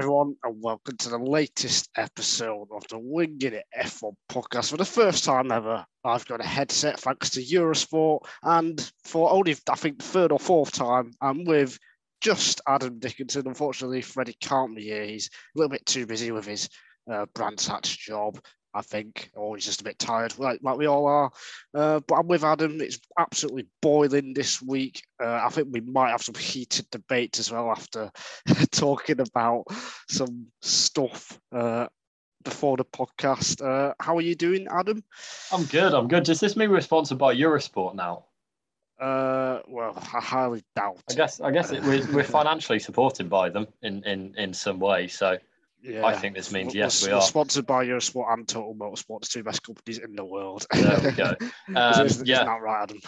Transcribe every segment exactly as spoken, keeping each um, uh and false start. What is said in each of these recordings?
everyone, and welcome to the latest episode of the Winging It F one podcast. For the first time ever, I've got a headset thanks to Eurosport, and for only, I think, the third or fourth time, I'm with just Adam Dickinson. Unfortunately, Freddie can't be here. He's a little bit too busy with his uh, brand hatch job, I think, or he's just a bit tired, like, like we all are. Uh, but I'm with Adam. It's absolutely boiling this week. Uh, I think we might have some heated debates as well after talking about some stuff uh, before the podcast. Uh, how are you doing, Adam? I'm good. I'm good. Does this mean we're sponsored by Eurosport now? Uh, well, I highly doubt. I guess. I guess it, we're, we're financially supported by them in in, in some way. So. Yeah. I think this means, yes, we're, we are. We're sponsored by Eurosport and Total Motorsports, two best companies in the world. There we go. Um, isn't, yeah. Isn't that right, Adam?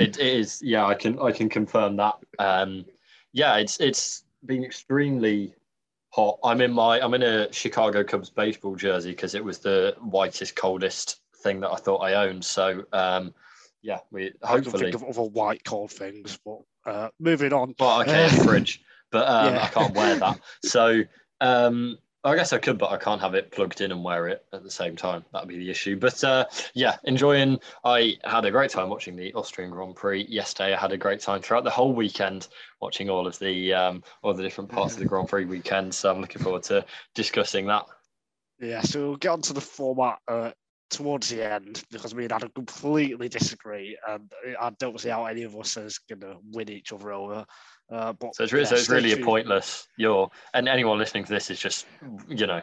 It is. Yeah, I can I can confirm that. Um, yeah, it's it's been extremely hot. I'm in my I'm in a Chicago Cubs baseball jersey because it was the whitest, coldest thing that I thought I owned. So, um, yeah, we hopefully... I can think of other white, cold things, but uh, moving on. Well, okay, fridge, but um, yeah. I can't wear that. So... Um, I guess I could, but I can't have it plugged in and wear it at the same time. That'd be the issue. But uh, yeah, enjoying. I had a great time watching the Austrian Grand Prix yesterday. I had a great time throughout the whole weekend watching all of the um, all the different parts of the Grand Prix weekend. So I'm looking forward to discussing that. Yeah, so we'll get on to the format uh, towards the end because me and Adam completely disagree, and I don't see how any of us is going to win each other over. Uh, but, so it's, yeah, so it's really a pointless. You're and anyone listening to this is just, you know,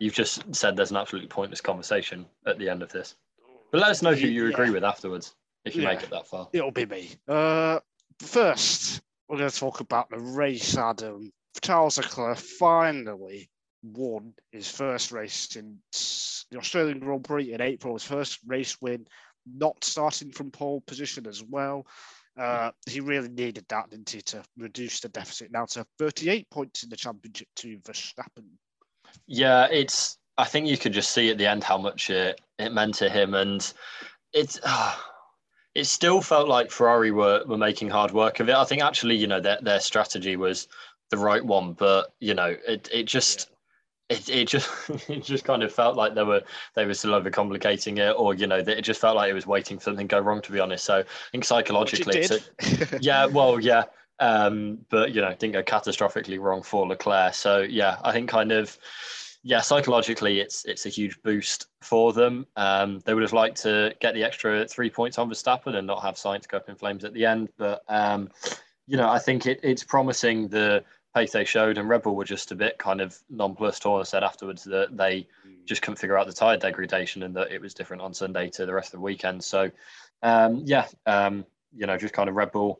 you've just said there's an absolutely pointless conversation at the end of this. But let us know who you yeah. agree with afterwards if you yeah. make it that far. It'll be me. Uh, first, we're going to talk about the race. Adam, Charles Leclerc finally won his first race since the Australian Grand Prix in April. His first race win, not starting from pole position as well. Uh, he really needed that, didn't he, to reduce the deficit now to thirty-eight points in the championship to Verstappen. Yeah, it's. I think you could just see at the end how much it, it meant to him, and it's. Uh, it still felt like Ferrari were were making hard work of it. I think actually, you know, their their strategy was the right one, but you know, it it just. Yeah. It it just it just kind of felt like they were they were still overcomplicating it, or you know, it just felt like it was waiting for something to go wrong. To be honest, so I think psychologically, so, yeah, well, yeah, um, but you know, it didn't go catastrophically wrong for Leclerc. So yeah, I think kind of yeah, psychologically, it's it's a huge boost for them. Um, they would have liked to get the extra three points on Verstappen and not have Sainz go up in flames at the end, but um, you know, I think it it's promising the. They showed, and Red Bull were just a bit kind of nonplussed. Horner said afterwards that they just couldn't figure out the tyre degradation and that it was different on Sunday to the rest of the weekend. So, um, yeah, um, you know, just kind of Red Bull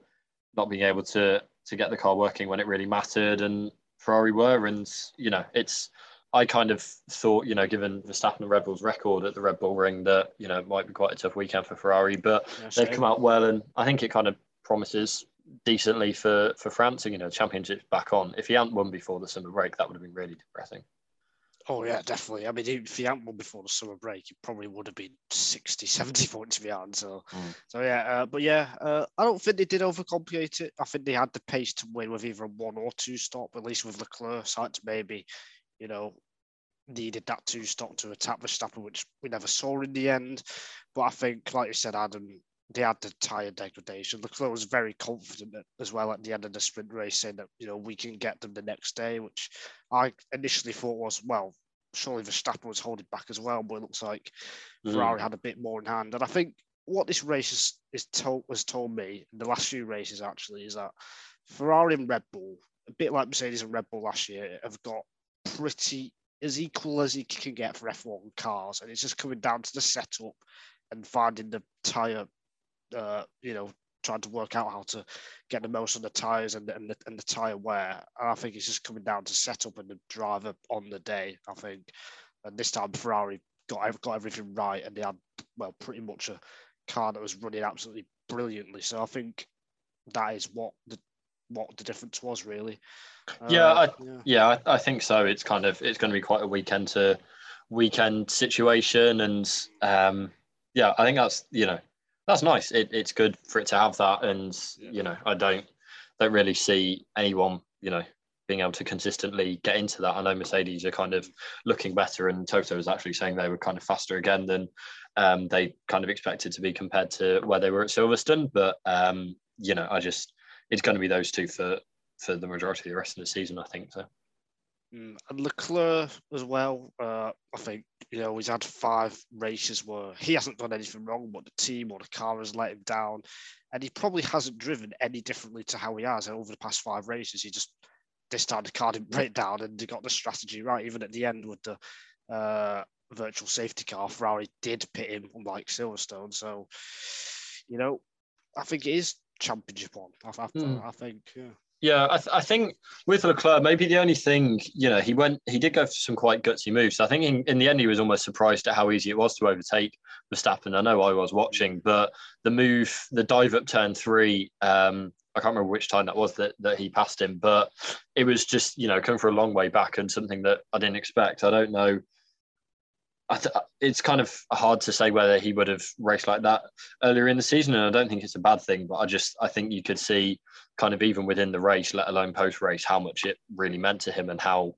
not being able to to get the car working when it really mattered, and Ferrari were. And you know, it's I kind of thought, you know, given Verstappen and Red Bull's record at the Red Bull Ring, that you know it might be quite a tough weekend for Ferrari, but yeah, they've come out well, and I think it kind of promises. Decently for for France, and you know, the championship's back on. If he hadn't won before the summer break, that would have been really depressing. Oh yeah, definitely. I mean, if he hadn't won before the summer break, he probably would have been sixty, seventy points behind. So, mm. so yeah. Uh, but yeah, uh, I don't think they did overcomplicate it. I think they had the pace to win with either one or two stop. At least with Leclerc, Sainz maybe, you know, needed that two stop to attack Verstappen, which we never saw in the end. But I think, like you said, Adam. They had the tyre degradation. Leclerc was very confident as well at the end of the sprint race, saying that, you know, we can get them the next day, which I initially thought was, well, surely Verstappen was holding back as well, but it looks like mm. Ferrari had a bit more in hand. And I think what this race is, is told, has told me, in the last few races actually, is that Ferrari and Red Bull, a bit like Mercedes and Red Bull last year, have got pretty as equal as you can get for F one cars. And it's just coming down to the setup and finding the tyre Uh, you know, trying to work out how to get the most on the tyres and, and the and the tyre wear. And I think it's just coming down to setup and the driver on the day, I think. And this time Ferrari got got everything right, and they had, well, pretty much a car that was running absolutely brilliantly. So I think that is what the what the difference was, really. Yeah, uh, I, yeah, yeah, I, I think so. It's kind of it's going to be quite a weekend to weekend situation, and um, yeah, I think that's you know. That's nice. It, it's good for it to have that, and yeah. you know, I don't don't really see anyone, you know, being able to consistently get into that. I know Mercedes are kind of looking better, and Toto was actually saying they were kind of faster again than um, they kind of expected to be compared to where they were at Silverstone. But, um, you know, I just, it's going to be those two for, for the majority of the rest of the season, I think. So. And Leclerc as well, uh, I think, you know, he's had five races where he hasn't done anything wrong, but the team or the car has let him down. And he probably hasn't driven any differently to how he has. And over the past five races, he just, this time the car didn't break down and he got the strategy right. Even at the end with the uh, virtual safety car, Ferrari did pit him, unlike Silverstone. So, you know, I think it is championship one. I, I, mm. I think, yeah. Yeah, I, th- I think with Leclerc, maybe the only thing, you know, he went, he did go for some quite gutsy moves. So I think in, in the end, he was almost surprised at how easy it was to overtake Verstappen. I know I was watching, but the move, the dive up turn three, um, I can't remember which time that was that, that he passed him, but it was just, you know, coming for a long way back and something that I didn't expect. I don't know. I th- it's kind of hard to say whether he would have raced like that earlier in the season, and I don't think it's a bad thing, but I just, I think you could see kind of even within the race, let alone post-race, how much it really meant to him and how,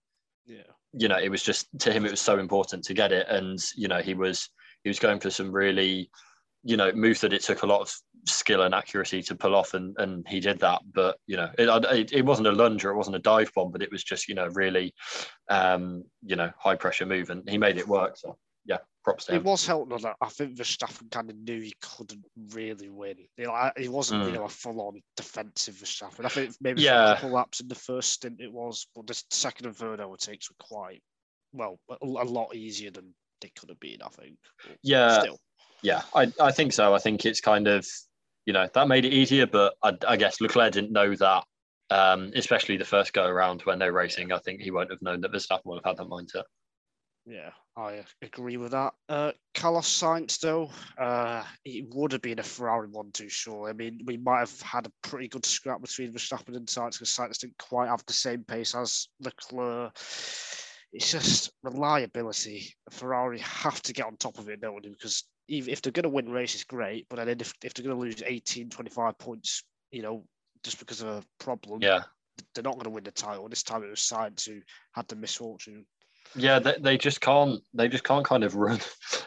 yeah, you know, it was just, to him, it was so important to get it. And, you know, he was, he was going for some really, you know, moves that it took a lot of skill and accuracy to pull off, and, and he did that. But, you know, it, it, it wasn't a lunge or it wasn't a dive bomb, but it was just, you know, really, um, you know, high pressure move, and he made it work. So, yeah, props to him. It was helped on that. I think Verstappen kind of knew he couldn't really win. He, like, he wasn't, mm. you know, a full-on defensive Verstappen. I think maybe yeah. for a couple laps in the first stint it was, but the second and third overtakes were quite, well, a, a lot easier than they could have been, I think. But yeah. Still. Yeah, I, I think so. I think it's kind of, you know, that made it easier, but I, I guess Leclerc didn't know that, um, especially the first go-around when they're racing. I think he won't have known that Verstappen would have had that mindset. Yeah, I agree with that. Uh, Carlos Sainz, though, uh, it would have been a Ferrari one two, sure. I mean, we might have had a pretty good scrap between Verstappen and Sainz because Sainz didn't quite have the same pace as Leclerc. It's just reliability. Ferrari have to get on top of it, don't they? Because if they're going to win races, great. But then if, if they're going to lose eighteen, twenty-five points, you know, just because of a problem, yeah, they're not going to win the title. This time it was Sainz who had the misfortune. Yeah, they, they just can't. They just can't kind of run,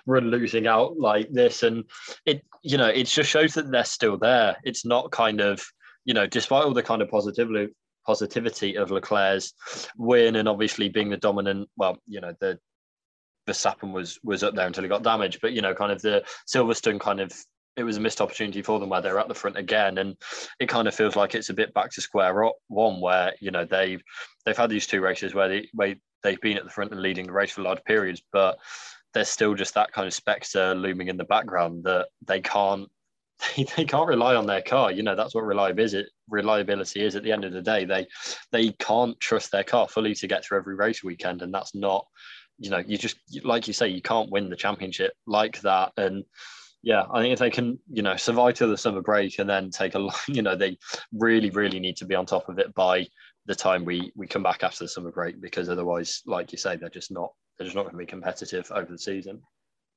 run losing out like this, and it, you know, it just shows that they're still there. It's not kind of, you know, despite all the kind of positivity, positivity of Leclerc's win, and obviously being the dominant. Well, you know, the Verstappen was was up there until he got damaged, but you know, kind of the Silverstone kind of. It was a missed opportunity for them where they're at the front again, and it kind of feels like it's a bit back to square one where, you know, they've they've had these two races where they where they've been at the front and leading the race for large periods, but there's still just that kind of spectre looming in the background that they can't they, they can't rely on their car. You know, that's what reliability is. It reliability is at the end of the day. They they can't trust their car fully to get through every race weekend, and that's not, you know, you just, like you say, you can't win the championship like that. And yeah, I think if they can, you know, survive till the summer break and then take a, you know, they really, really need to be on top of it by the time we we come back after the summer break, because otherwise, like you say, they're just not, they're just not going to be competitive over the season.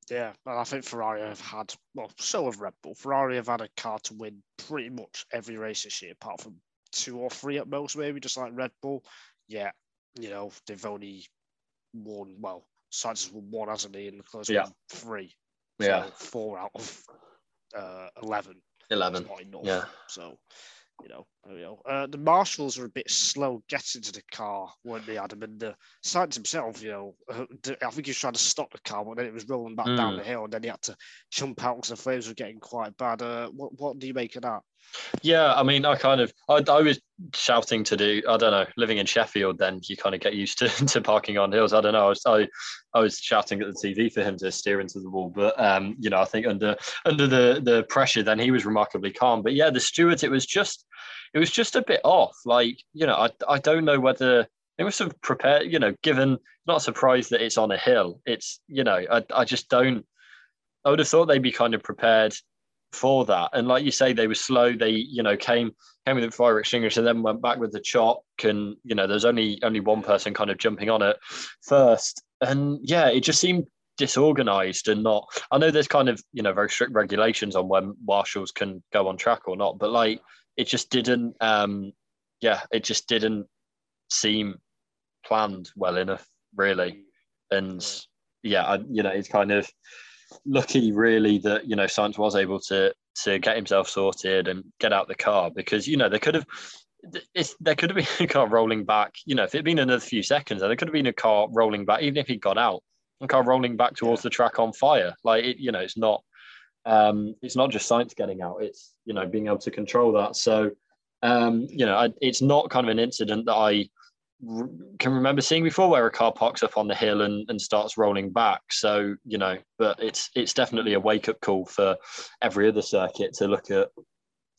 Yeah, and I think Ferrari have had, well, so have Red Bull. Ferrari have had a car to win pretty much every race this year, apart from two or three at most, maybe, just like Red Bull. Yeah, you know, they've only won, well, Sainz has won one, hasn't he, and Leclerc's yeah. won three. So yeah, four out of uh, eleven. Eleven. Not enough. Yeah. So, you know, there we go. Uh, the marshals were a bit slow getting to the car, weren't they, Adam? And the Sainz himself, you know, uh, I think he was trying to stop the car, but then it was rolling back mm. down the hill, and then he had to jump out because the flames were getting quite bad. Uh, what What do you make of that? Yeah, I mean, I kind of, I, I was shouting to do, I don't know, living in Sheffield, then you kind of get used to, to parking on hills. I don't know, I was, I, I was shouting at the T V for him to steer into the wall. But, um, you know, I think under under the, the pressure, then he was remarkably calm. But yeah, the stewards, it was just, it was just a bit off. Like, you know, I, I don't know whether, it was some prepare, you know, given, not surprised that it's on a hill. It's, you know, I, I just don't, I would have thought they'd be kind of prepared for that, and like you say, they were slow. They, you know, came came with the fire extinguisher, then went back with the chalk, and you know, there's only only one person kind of jumping on it first, and yeah, it just seemed disorganized and not. I know there's kind of, you know, very strict regulations on when marshals can go on track or not, but like it just didn't. um Yeah, it just didn't seem planned well enough, really. And yeah, I, you know, it's kind of lucky, really, that, you know, Sainz was able to to get himself sorted and get out the car, because, you know, they could have, it's, there could have been a car rolling back. You know, if it had been another few seconds, there could have been a car rolling back, even if he got out, a car rolling back towards yeah. the track on fire. Like, it, you know, it's not, um, it's not just Sainz getting out, it's, you know, being able to control that. So, um, you know, I, it's not kind of an incident that I r- can remember seeing before, where a car parks up on the hill and, and starts rolling back. So, you know, but it's, it's definitely a wake up call for every other circuit to look at,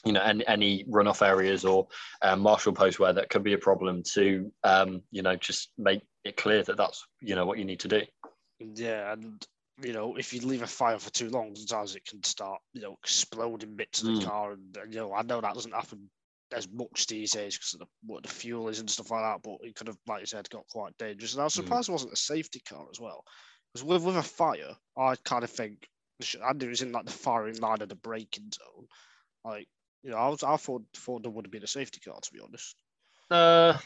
you know, any, any runoff areas or uh, marshal posts where that could be a problem to, um, you know, just make it clear that that's, you know, what you need to do. Yeah, and, you know, if you leave a fire for too long, sometimes it can start, you know, exploding bits of the mm. car. And, you know, I know that doesn't happen as much these days because of the, what the fuel is and stuff like that, but it could have, like you said, got quite dangerous. And I was surprised mm. it wasn't a safety car as well. Because with, with a fire, I kind of think, I knew it was in, like, the firing line of the braking zone. Like, you know, I, was, I thought, thought there would have been a safety car, to be honest. Uh,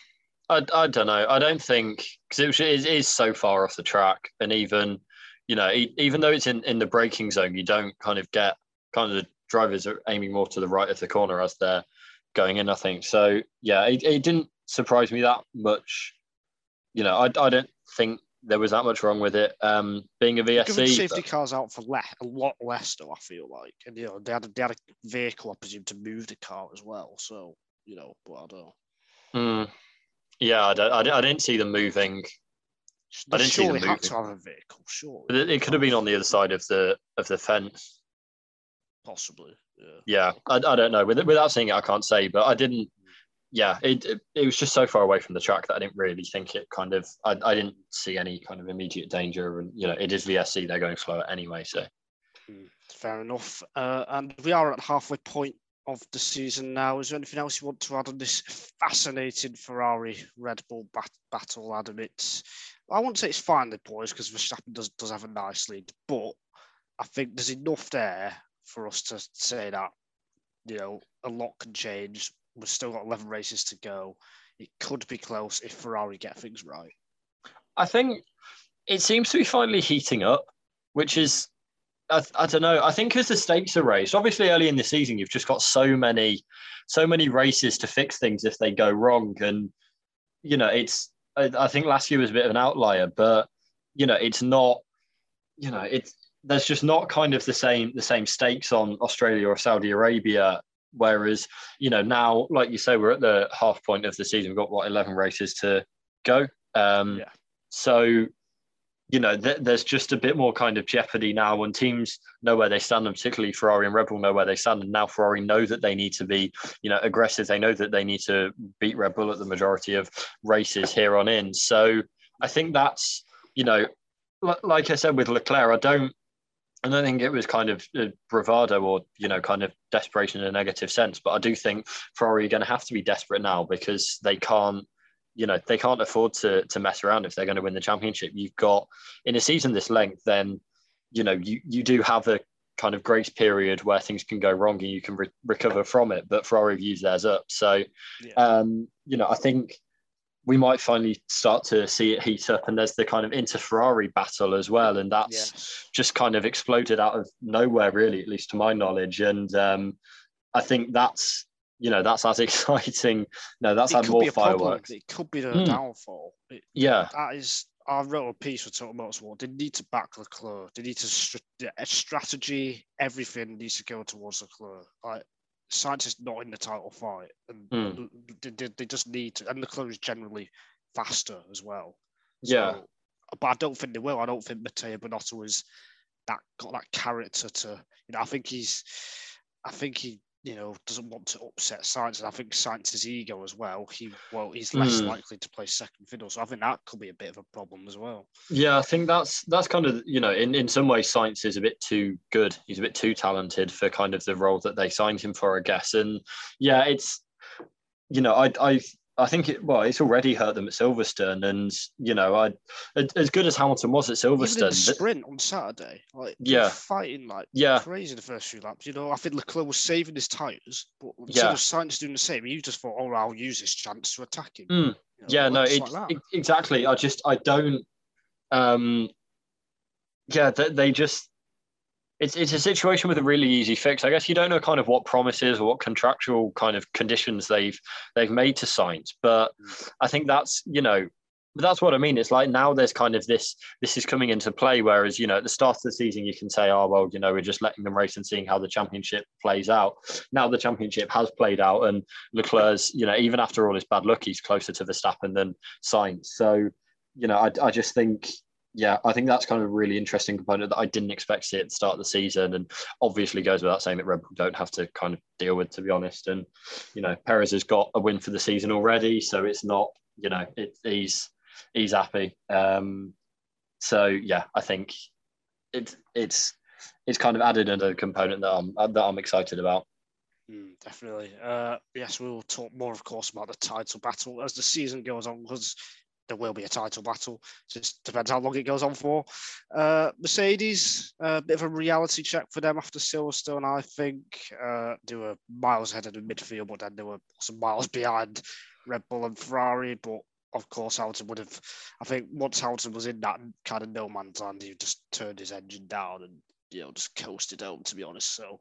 I, I don't know. I don't think, because it, it is so far off the track. And even, you know, even though it's in, in the braking zone, you don't kind of get, kind of the drivers are aiming more to the right of the corner as they're going in, I think. So, yeah, it, it didn't surprise me that much. You know, I, I don't think there was that much wrong with it. Um, being a V S C, the safety but... cars out for le- a lot less, though, I feel like, and you know they had a, they had a vehicle, I presume, to move the car as well. So, you know, but I don't. Mm. Yeah, I, don't, I I didn't see them moving. They I didn't see them moving. Had to have a vehicle, surely. But it, it could have been on the other side of the of the fence. Possibly. Yeah. Yeah, I I don't know. Without seeing it, I can't say. But I didn't. Yeah, it, it it was just so far away from the track that I didn't really think it kind of, I, I didn't see any kind of immediate danger. And, you know, it is V S C, they're going slower anyway, so. Fair enough. Uh, and we are at halfway point of the season now. Is there anything else you want to add on this fascinating Ferrari Red Bull bat- battle, Adam? It's, I wouldn't say it's finally poised, because Verstappen does, does have a nice lead, but I think there's enough there for us to say that, you know, a lot can change. We've still got eleven races to go. It could be close if Ferrari get things right. I think it seems to be finally heating up, which is, I, I don't know, I think as the stakes are raised, obviously early in the season, you've just got so many, so many races to fix things if they go wrong. And, you know, it's, I, I think last year was a bit of an outlier, but, you know, it's not, you know, it's, there's just not kind of the same, the same stakes on Australia or Saudi Arabia. Whereas, you know, now, like you say, we're at the half point of the season. We've got, what, eleven races to go? Um, yeah. So, you know, th- there's just a bit more kind of jeopardy now when teams know where they stand, and particularly Ferrari and Red Bull know where they stand. And now Ferrari know that they need to be, you know, aggressive. They know that they need to beat Red Bull at the majority of races here on in. So I think that's, you know, l- like I said, with Leclerc, I don't, I don't think it was kind of bravado or, you know, kind of desperation in a negative sense. But I do think Ferrari are going to have to be desperate now, because they can't, you know, they can't afford to to mess around if they're going to win the championship. You've got, in a season this length, then, you know, you, you do have a kind of grace period where things can go wrong and you can re- recover from it. But Ferrari have used theirs up. So, yeah. um, you know, I think we might finally start to see it heat up, and there's the kind of inter-Ferrari battle as well. And that's yeah. just kind of exploded out of nowhere, really, at least to my knowledge. And um, I think that's, you know, that's as exciting. No, that's it had more fireworks. Problem. It could be the mm. downfall. It, yeah. That is, I wrote a piece for Total Motorsport. They need to back Leclerc. They need to, strategy, everything needs to go towards Leclerc. Like, Sainz is not in the title fight, and mm. they, they, they just need to. And Leclerc is generally faster as well. So, yeah, but I don't think they will. I don't think Matteo Bonotto has that got that character to. You know, I think he's. I think he, you know, doesn't want to upset Sainz, and I think Sainz's ego as well. He well, he's less mm. likely to play second fiddle, so I think that could be a bit of a problem as well. Yeah, I think that's that's kind of, you know, in, in some ways Sainz is a bit too good. He's a bit too talented for kind of the role that they signed him for, I guess. And yeah, it's, you know, I I I think it well, it's already hurt them at Silverstone, and you know, I as good as Hamilton was at Silverstone, even in the sprint on Saturday, like yeah, fighting like yeah. crazy the first few laps. You know, I think Leclerc was saving his tyres, but yeah. Sainz doing the same. He just thought, "Oh, I'll use this chance to attack him." Mm. You know, yeah, no, it, like it, exactly. I just, I don't. Um, yeah, they, they just. It's it's a situation with a really easy fix. I guess you don't know kind of what promises or what contractual kind of conditions they've they've made to Sainz, but I think that's, you know, that's what I mean. It's like now there's kind of this this is coming into play. Whereas, you know, at the start of the season you can say, oh well, you know, we're just letting them race and seeing how the championship plays out. Now the championship has played out, and Leclerc's, you know, even after all his bad luck, he's closer to Verstappen than Sainz. So, you know, I I just think. Yeah, I think that's kind of a really interesting component that I didn't expect to see at the start of the season, and obviously goes without saying that Red Bull don't have to kind of deal with, to be honest. And, you know, Perez has got a win for the season already, so it's not, you know, it, he's he's happy. Um, so, yeah, I think it, it's it's kind of added another component that I'm, that I'm excited about. Mm, definitely. Uh, yes, we will talk more, of course, about the title battle as the season goes on, because there will be a title battle. Just depends how long it goes on for. Uh, Mercedes, a uh, bit of a reality check for them after Silverstone, I think. Uh, they were miles ahead of the midfield, but then they were some miles behind Red Bull and Ferrari. But of course, Hamilton would have, I think once Hamilton was in that kind of no man's land, he just turned his engine down and, you know, just coasted home, to be honest. So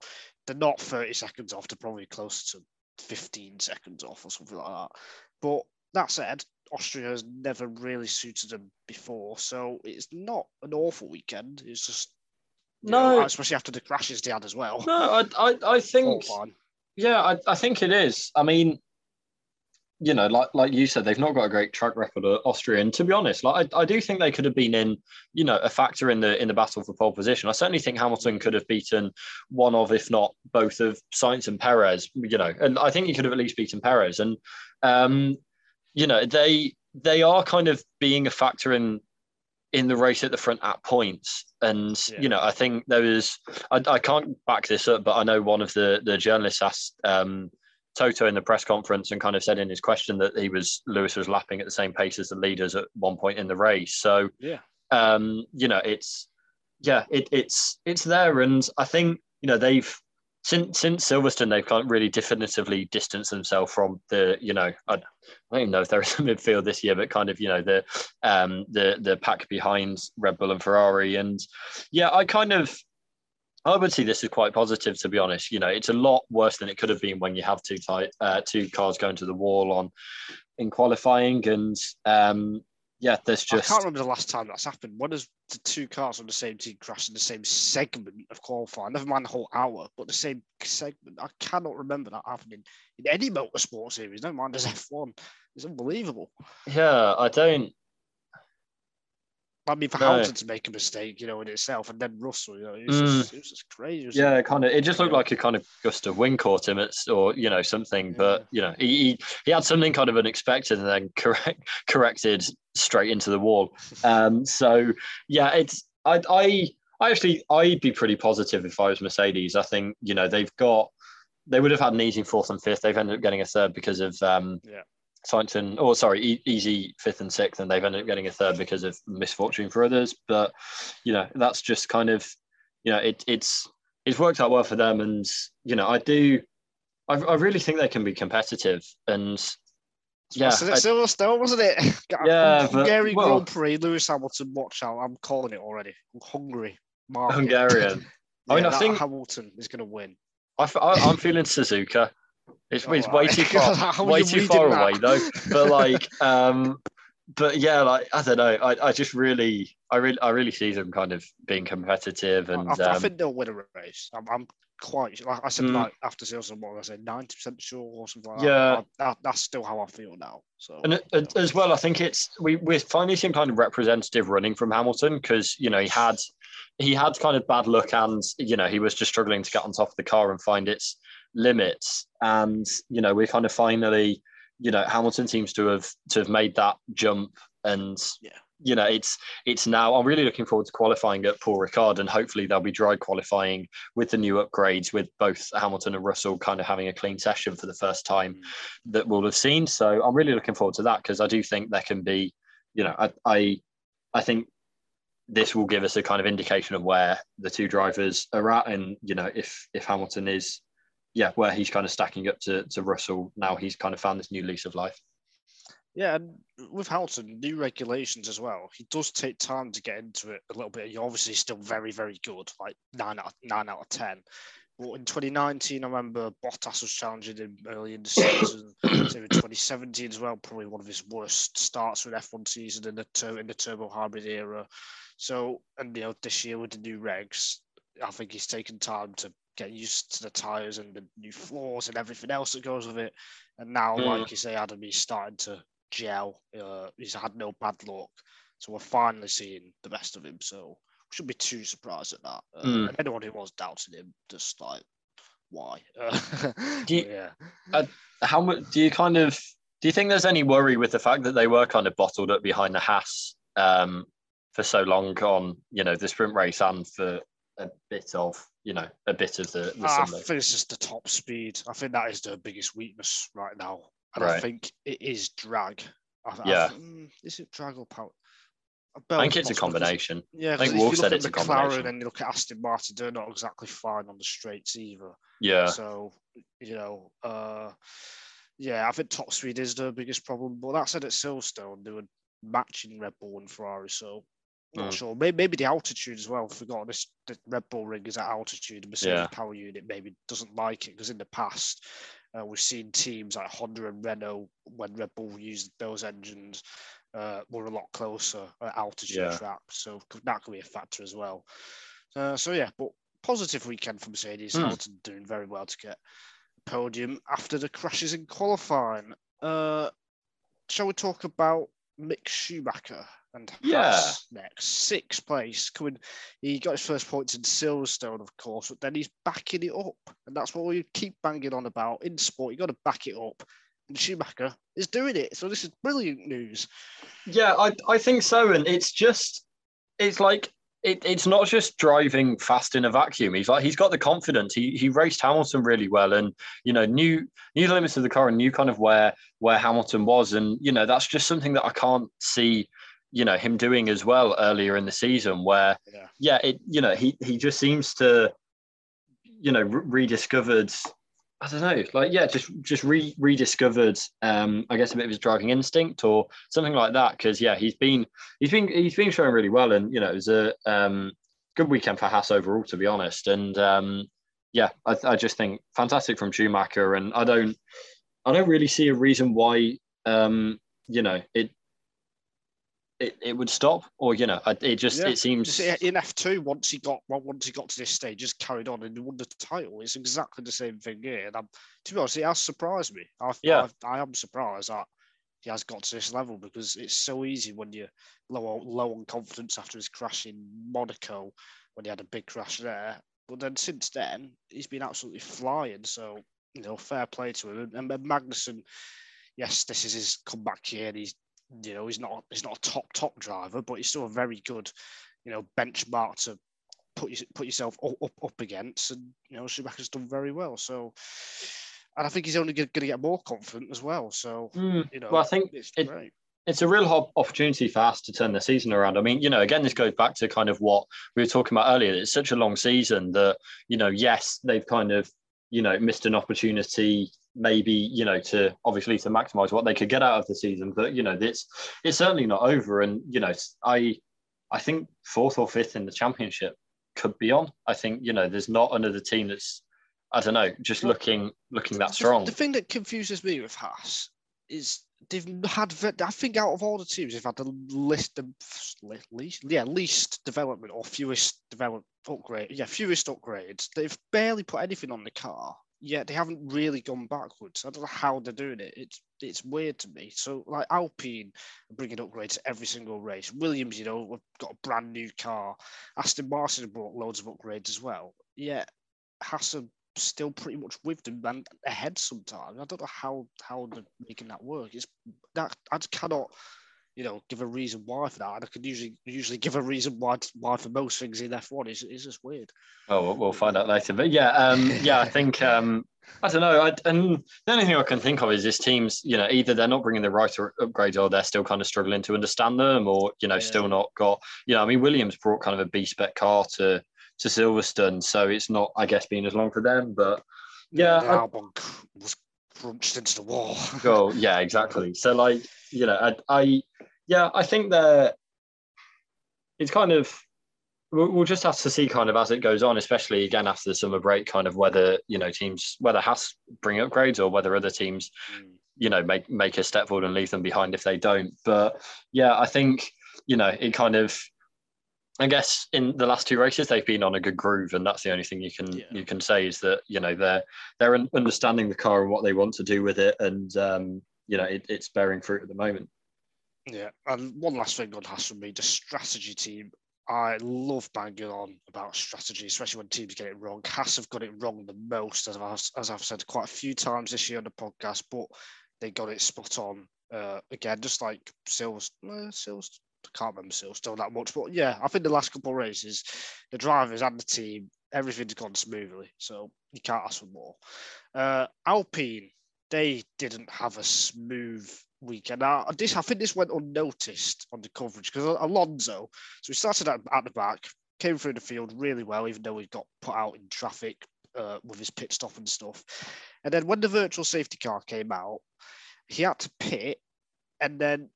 they're not thirty seconds off, they're probably closer to fifteen seconds off or something like that. But that said, Austria has never really suited them before, so it's not an awful weekend. It's just no, know, especially after the crashes they had as well. No, I, I, I think, yeah, I, I think it is. I mean, you know, like like you said, they've not got a great track record at Austria. And to be honest, like I, I do think they could have been in, you know, a factor in the in the battle for pole position. I certainly think Hamilton could have beaten one of, if not both of, Sainz and Perez. You know, and I think he could have at least beaten Perez. And um. You know, they they are kind of being a factor in in the race at the front at points. And, yeah. you know, I think there was, I, I can't back this up, but I know one of the, the journalists asked um, Toto in the press conference and kind of said in his question that he was, Lewis was lapping at the same pace as the leaders at one point in the race. So, yeah, um, you know, it's, yeah, it, it's it's there. And I think, you know, they've, Since since Silverstone, they've kind of really definitively distanced themselves from the, you know, I don't even know if there is a midfield this year, but kind of, you know, the um, the the pack behind Red Bull and Ferrari. And yeah, I kind of, I would see this as quite positive, to be honest. You know, it's a lot worse than it could have been when you have two tight, uh, two cars going to the wall on in qualifying. And um, yeah, there's just... I can't remember the last time that's happened. When does the two cars on the same team crash in the same segment of qualifying? Never mind the whole hour, but the same segment. I cannot remember that happening in any motorsport series. Never mind as F one. It's unbelievable. Yeah, I don't... I mean, for no. Hamilton to make a mistake, you know, in itself, and then Russell, you know, it was, mm. just, it was just crazy. It yeah, kind of. It just looked like a kind of gust of wind caught him, at, or you know, something. Yeah. But you know, he he had something kind of unexpected, and then correct corrected straight into the wall. Um, so yeah, it's I I I actually I'd be pretty positive if I was Mercedes. I think you know they've got they would have had an easy fourth and fifth. They've ended up getting a third because of um, yeah. Sainz and, oh, sorry, easy fifth and sixth, and they've ended up getting a third because of misfortune for others. But, you know, that's just kind of, you know, it, it's it's worked out well for them. And, you know, I do, I, I really think they can be competitive. And, yeah. Wasn't it Silverstone, wasn't it? Yeah. Hungary but, well, Grand Prix, Lewis Hamilton, watch out. I'm calling it already. I'm hungry. Market. Hungarian. yeah, I mean, I think Hamilton is going to win. I, I, I'm feeling Suzuka. It's, oh, it's way right. too far, way too far away that? though. But like, um, but yeah, like I don't know. I, I just really, I really, I really see them kind of being competitive, and I, I, um, I think they'll win a race. I'm, I'm quite. Like I said, mm, like after sales, what I say, ninety percent sure or something. Like yeah, that. I, that, that's still how I feel now. So and it, you know. as well, I think it's we we're finally seeing kind of representative running from Hamilton, because you know he had, he had kind of bad luck, and you know he was just struggling to get on top of the car and find its limits. And you know we're kind of finally, you know Hamilton seems to have to have made that jump, and yeah. you know it's it's now. I'm really looking forward to qualifying at Paul Ricard, and hopefully there'll be dry qualifying with the new upgrades, with both Hamilton and Russell kind of having a clean session for the first time mm. that we'll have seen. So I'm really looking forward to that, because I do think there can be, you know, I I, I think. this will give us a kind of indication of where the two drivers are at. And, you know, if, if Hamilton is, yeah, where he's kind of stacking up to, to Russell, now he's kind of found this new lease of life. Yeah, and with Hamilton, new regulations as well. He does take time to get into it a little bit. You're obviously still very, very good, like nine out, nine out of ten. But in twenty nineteen, I remember Bottas was challenging him early in the season. So in twenty seventeen as well, probably one of his worst starts with F one season in the tur- in the turbo hybrid era. So, and you know, this year with the new regs, I think he's taken time to get used to the tyres and the new floors and everything else that goes with it. And now, mm. like you say, Adam, he's starting to gel. Uh, he's had no bad luck. So we're finally seeing the best of him. So we shouldn't be too surprised at that. Uh, mm. And anyone who was doubting him, just like, why? Uh, do you, yeah. Uh, how much do you kind of, do you think there's any worry with the fact that they were kind of bottled up behind the Haas um, for so long on, you know, the sprint race and for a bit of, you know, a bit of the, the I think it's just the top speed. I think that is their biggest weakness right now. And right. I think it is drag. I th- yeah. I think, is it drag or power? I, I think it's a combination. Yeah, I think Wolf said it's a combination. And you look at Aston Martin, they're not exactly fine on the straights either. Yeah. So, you know, uh, yeah, I think top speed is their biggest problem. But that said, at Silverstone, they were matching Red Bull and Ferrari. So, not mm. sure. Maybe, maybe the altitude as well. I forgot this. The Red Bull Ring is at altitude. The Mercedes yeah. power unit maybe doesn't like it because in the past, uh, we've seen teams like Honda and Renault, when Red Bull used those engines, uh, were a lot closer at altitude yeah. traps. So that could be a factor as well. Uh, so yeah, but positive weekend for Mercedes. Mm. Hamilton doing very well to get a podium after the crashes in qualifying. Uh, shall we talk about Mick Schumacher? And yeah, next sixth place coming. He got his first points in Silverstone, of course, but then he's backing it up, and that's what we keep banging on about in sport. You got to back it up, and Schumacher is doing it. So this is brilliant news. Yeah, I I think so, and it's just it's like it, it's not just driving fast in a vacuum. He's like he's got the confidence. He he raced Hamilton really well, and you know knew knew the limits of the car and knew kind of where where Hamilton was, and you know that's just something that I can't see. You know, him doing as well earlier in the season where, yeah, yeah it you know, he, he just seems to, you know, re- rediscovered, I don't know, like, yeah, just just re- rediscovered, um, I guess, a bit of his driving instinct or something like that. Because, yeah, he's been, he's been, he's been showing really well. And, you know, it was a um, good weekend for Haas overall, to be honest. And, um, yeah, I, I just think fantastic from Schumacher. And I don't, I don't really see a reason why, um, you know, it, It, it would stop, or you know, it just yeah. it seems in F two once he got well, once he got to this stage, just carried on and won the title. It's exactly the same thing here, and I'm, to be honest, it has surprised me. I've, yeah, I've, I am surprised that he has got to this level because it's so easy when you're low, low on confidence after his crash in Monaco when he had a big crash there. But then since then, he's been absolutely flying. So you know, fair play to him. And, and Magnussen, yes, this is his comeback year, and he's. You know, he's not he's not a top, top driver, but he's still a very good, you know, benchmark to put you, put yourself up, up, up against. And, you know, Schumacher's done very well. So, and I think he's only going to get more confident as well. So, mm. you know, well, I think it's it, great. It's a real hot opportunity for us to turn the season around. I mean, you know, again, this goes back to kind of what we were talking about earlier. It's such a long season that, you know, yes, they've kind of, you know, missed an opportunity maybe, you know, to obviously to maximise what they could get out of the season. But, you know, it's, it's certainly not over. And, you know, I I think fourth or fifth in the championship could be on. I think, you know, there's not another team that's, I don't know, just looking looking that strong. The thing that confuses me with Haas is they've had, I think out of all the teams, they've had the list of, least, yeah, least development or fewest development upgrade. Yeah, fewest upgrades. They've barely put anything on the car. Yeah, they haven't really gone backwards. I don't know how they're doing it. It's it's weird to me. So, like, Alpine are bringing upgrades every single race. Williams, you know, have got a brand new car. Aston Martin have brought loads of upgrades as well. Yeah, Haas are still pretty much with them and ahead sometimes. I don't know how, how they're making that work. It's that I just cannot, you know, give a reason why for that. And I could usually usually give a reason why why for most things in F one. It's, it's just weird. Oh, we'll find out later. But yeah, um, yeah, I think, um, I don't know. I, and the only thing I can think of is this team's, you know, either they're not bringing the right upgrades or they're still kind of struggling to understand them or, you know, yeah. still not got, you know, I mean, Williams brought kind of a B-spec car to, to Silverstone. So it's not, I guess, been as long for them. But yeah. The I, album was brunched into the wall. Cool. Yeah, exactly. So, like, you know, I, I yeah, I think that it's kind of, we'll just have to see kind of as it goes on, especially again after the summer break, kind of whether, you know, teams, whether Haas bring upgrades or whether other teams, you know, make, make a step forward and leave them behind if they don't. But yeah, I think, you know, it kind of, I guess in the last two races, they've been on a good groove, and that's the only thing you can yeah. you can say is that, you know, they're they're understanding the car and what they want to do with it, and um, you know, it, it's bearing fruit at the moment. Yeah, and one last thing on Haas for me, the strategy team. I love banging on about strategy, especially when teams get it wrong. Haas have got it wrong the most, as I've, as I've said quite a few times this year on the podcast, but they got it spot on uh, again, just like Silverstone. Uh, Silverstone. I can't remember Silverstone that much, but yeah, I think the last couple of races, the drivers and the team, everything's gone smoothly, so you can't ask for more. Uh, Alpine, they didn't have a smooth weekend. I, this, I think this went unnoticed on the coverage, because Alonso, so he started at, at the back, came through the field really well, even though he got put out in traffic uh, with his pit stop and stuff. And then when the virtual safety car came out, he had to pit, and then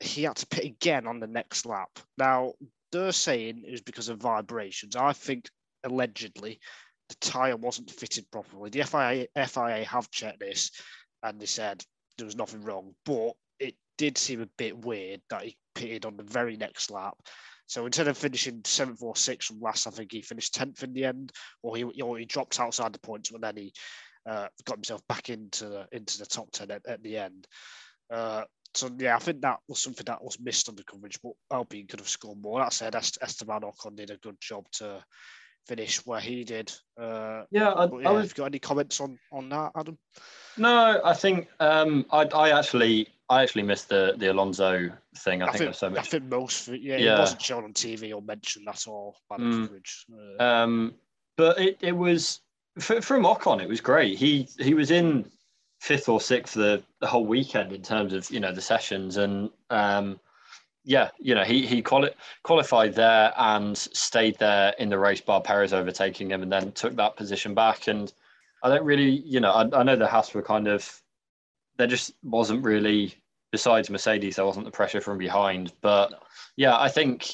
he had to pit again on the next lap. Now, they're saying it was because of vibrations. I think, allegedly, the tyre wasn't fitted properly. The F I A, F I A have checked this, and they said there was nothing wrong, but it did seem a bit weird that he pitted on the very next lap. So instead of finishing seventh or sixth from last, I think he finished tenth in the end, or he, or he dropped outside the points, but then he uh, got himself back into the, into the top ten at, at the end. Uh, So, yeah, I think that was something that was missed on the coverage, but Alpine could have scored more. That said, Esteban Ocon did a good job to finish where he did. Uh, yeah, I, but, yeah I was, have you got any comments on, on that, Adam? No, I think um, I, I actually I actually missed the, the Alonso thing. I, I think, think was so much. I think most, yeah, yeah, it wasn't shown on T V or mentioned at all by the mm. coverage. Uh, um, but it, it was, for, from Ocon, it was great. He he was in fifth or sixth the, the whole weekend in terms of, you know, the sessions, and um, yeah, you know, he he quali- qualified there and stayed there in the race bar Perez overtaking him, and then took that position back. And I don't really, you know, I, I know the Haas were kind of, there just wasn't really, besides Mercedes, there wasn't the pressure from behind. But yeah, I think,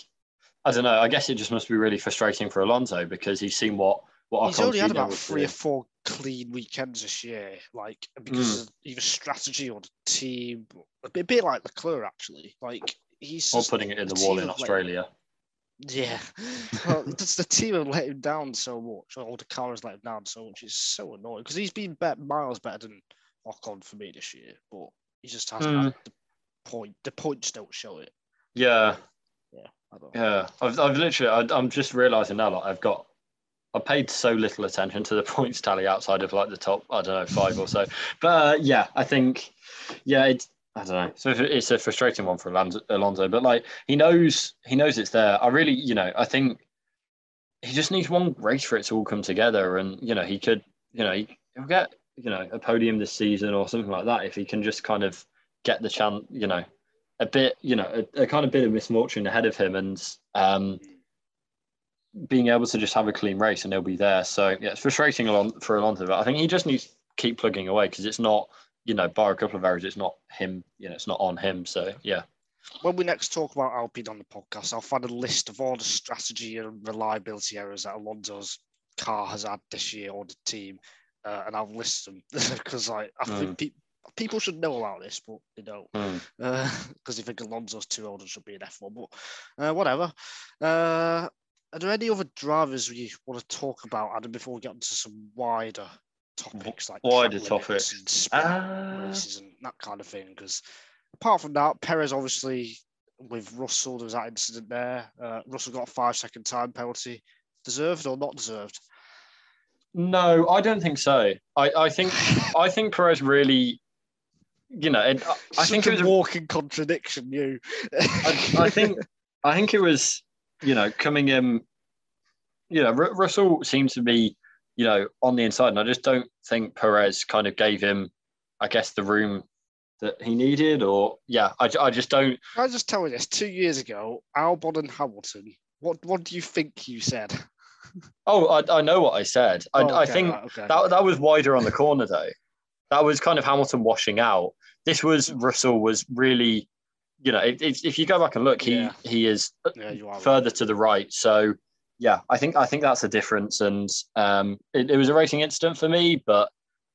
I don't know, I guess it just must be really frustrating for Alonso, because he's seen what What He's only had about three or four clean weekends this year, like, because mm. of either strategy or the team, a bit, a bit like Leclerc, actually. Like, he's or putting it in the, the wall in Australia. Let... Yeah, well, it's the team have let him down so much, or the car has let him down so much. It's so annoying, because he's been better, miles better than Ocon for me this year, but he just hasn't mm. had the point. The points don't show it. Yeah, yeah, I don't yeah. Know. I've, I've literally, I, I'm just realizing now, like, I've got. I paid so little attention to the points tally outside of like the top, I don't know, five or so. But uh, yeah, I think, yeah, it's, I don't know. So it's a frustrating one for Alonso, but like he knows, he knows it's there. I really, you know, I think he just needs one race for it to all come together, and you know he could, you know, he'll get, you know, a podium this season or something like that if he can just kind of get the chance, you know, a bit, you know, a, a kind of bit of misfortune ahead of him, and um. being able to just have a clean race, and he'll be there. So yeah, it's frustrating for Alonso, but I think he just needs to keep plugging away, because it's not, you know, bar a couple of errors, it's not him, you know, it's not on him. So yeah. When we next talk about Alpine on the podcast, I'll find a list of all the strategy and reliability errors that Alonso's car has had this year, or the team, uh, and I'll list them, because I, I mm. think people, People should know about this, but they don't, because mm. uh, they think Alonso's too old and should be an F one. But uh, whatever. Uh, Are there any other drivers we want to talk about, Adam, before we get into some wider topics, like wider topics and sprint uh... races and that kind of thing? Because apart from that, Perez, obviously, with Russell, there was that incident there. Uh, Russell got a five-second time penalty. Deserved or not deserved? No, I don't think so. I, I think I think Perez really... You know, it, I, I think it was a walking contradiction. You, I, I think, I think it was, you know, coming in. You know, R- Russell seemed to be, you know, on the inside, and I just don't think Perez kind of gave him, I guess, the room that he needed. Or yeah, I, I just don't. Can I just tell you this? Two years ago, Albon and Hamilton. What What do you think you said? Oh, I, I know what I said. I, oh, okay, I think right, okay. that that was wider on the corner though. that was kind of Hamilton washing out. This was Russell was really, you know, if if you go back and look, he yeah. he is yeah, further right. to the right. So yeah, I think I think that's a difference. And um, it, it was a racing incident for me, but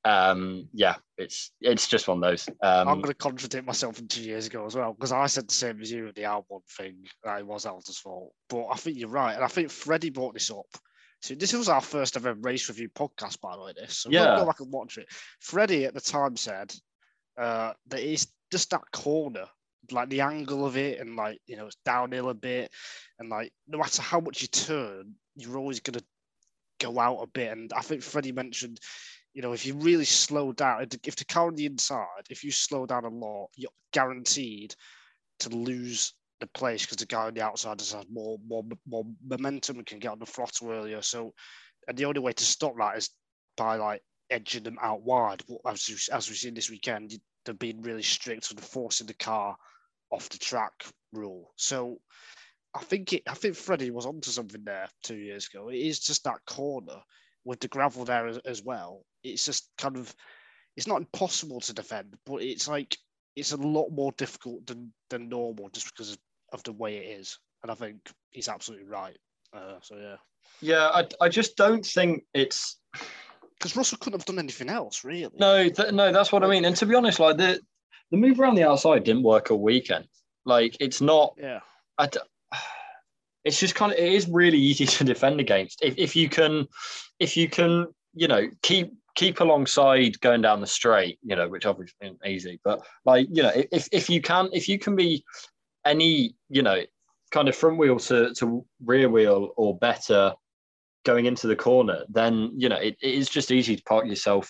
um, yeah, it's it's just one of those. Um, I'm going to contradict myself from two years ago as well, because I said the same as you with the Albon thing. That it was Alonso's fault, but I think you're right, and I think Freddie brought this up. So this was our first ever race review podcast, by the way. This, so yeah, go back and watch it. Freddie at the time said uh, that it's just that corner, like the angle of it, and like you know, it's downhill a bit, and like no matter how much you turn, you're always gonna go out a bit. And I think Freddie mentioned, you know, if you really slow down, if the car on the inside, if you slow down a lot, you're guaranteed to lose the place because the guy on the outside has had more, more, more momentum and can get on the throttle earlier. So, and the only way to stop that is by like edging them out wide. But as, we, as we've seen this weekend, they've been really strict with forcing the car off the track rule. So, I think it, I think Freddie was onto something there two years ago. It is just that corner with the gravel there as, as well. It's just kind of, it's not impossible to defend, but it's like it's a lot more difficult than than normal just because of of the way it is. And I think he's absolutely right. Uh, so, yeah. Yeah, I, I just don't think it's... Because Russell couldn't have done anything else, really. No, th- no, that's what I mean. And to be honest, like, the the move around the outside didn't work all weekend. Like, it's not... Yeah. I d- it's just kind of... It is really easy to defend against. If if you can, if you can, you know, keep... keep alongside going down the straight, you know, which obviously isn't easy, but like, you know, if if you can, if you can be any, you know, kind of front wheel to, to rear wheel or better going into the corner, then, you know, it, it is just easy to park yourself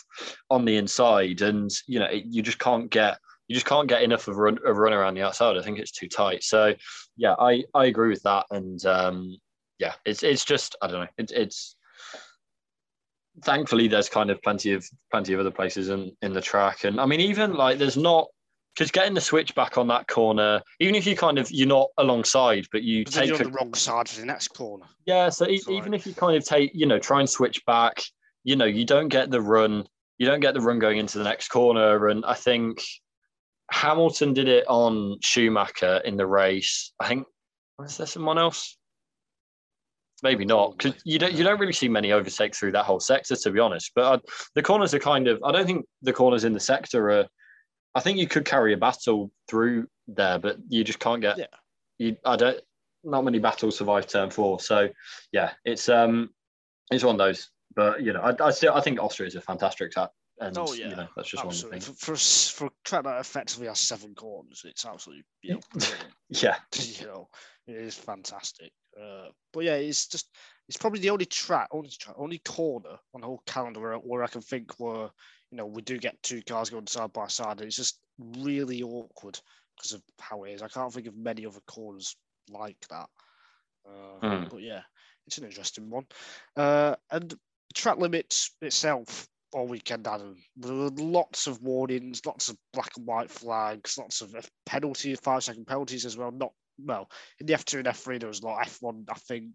on the inside and, you know, it, you just can't get, you just can't get enough of a run, of run around the outside. I think it's too tight. So yeah, I, I agree with that. And um, yeah, it's, it's just, I don't know. It, it's, Thankfully, there's kind of plenty of plenty of other places in, in the track, and I mean, even like there's not because getting the switch back on that corner, even if you kind of you're not alongside, but you but take you're a, on the wrong side for the next corner. Yeah, so e- even if you kind of take, you know, try and switch back, you know, you don't get the run, you don't get the run going into the next corner, and I think Hamilton did it on Schumacher in the race. I think was there someone else? Maybe not, because you don't you don't really see many overtakes through that whole sector, to be honest. But I, the corners are kind of, I don't think the corners in the sector are, I think you could carry a battle through there, but you just can't get, yeah. you, I don't, not many battles survive turn four. So yeah, it's um, it's one of those. But you know, I, I still I think Austria is a fantastic track, and oh, yeah. you know, that's just absolutely. one of the things. For, for, for a track that effectively has seven corners, it's absolutely you know, yeah, you know, it is fantastic. Uh, but yeah, it's just it's probably the only track, only track, only corner on the whole calendar where, where I can think where you know we do get two cars going side by side, and it's just really awkward because of how it is. I can't think of many other corners like that. Uh, mm. But yeah, it's an interesting one. Uh, and track limits itself all weekend, Adam. There were lots of warnings, lots of black and white flags, lots of penalties, five second penalties as well. Not Well, in the F two and F three, there was a lot. F one, I think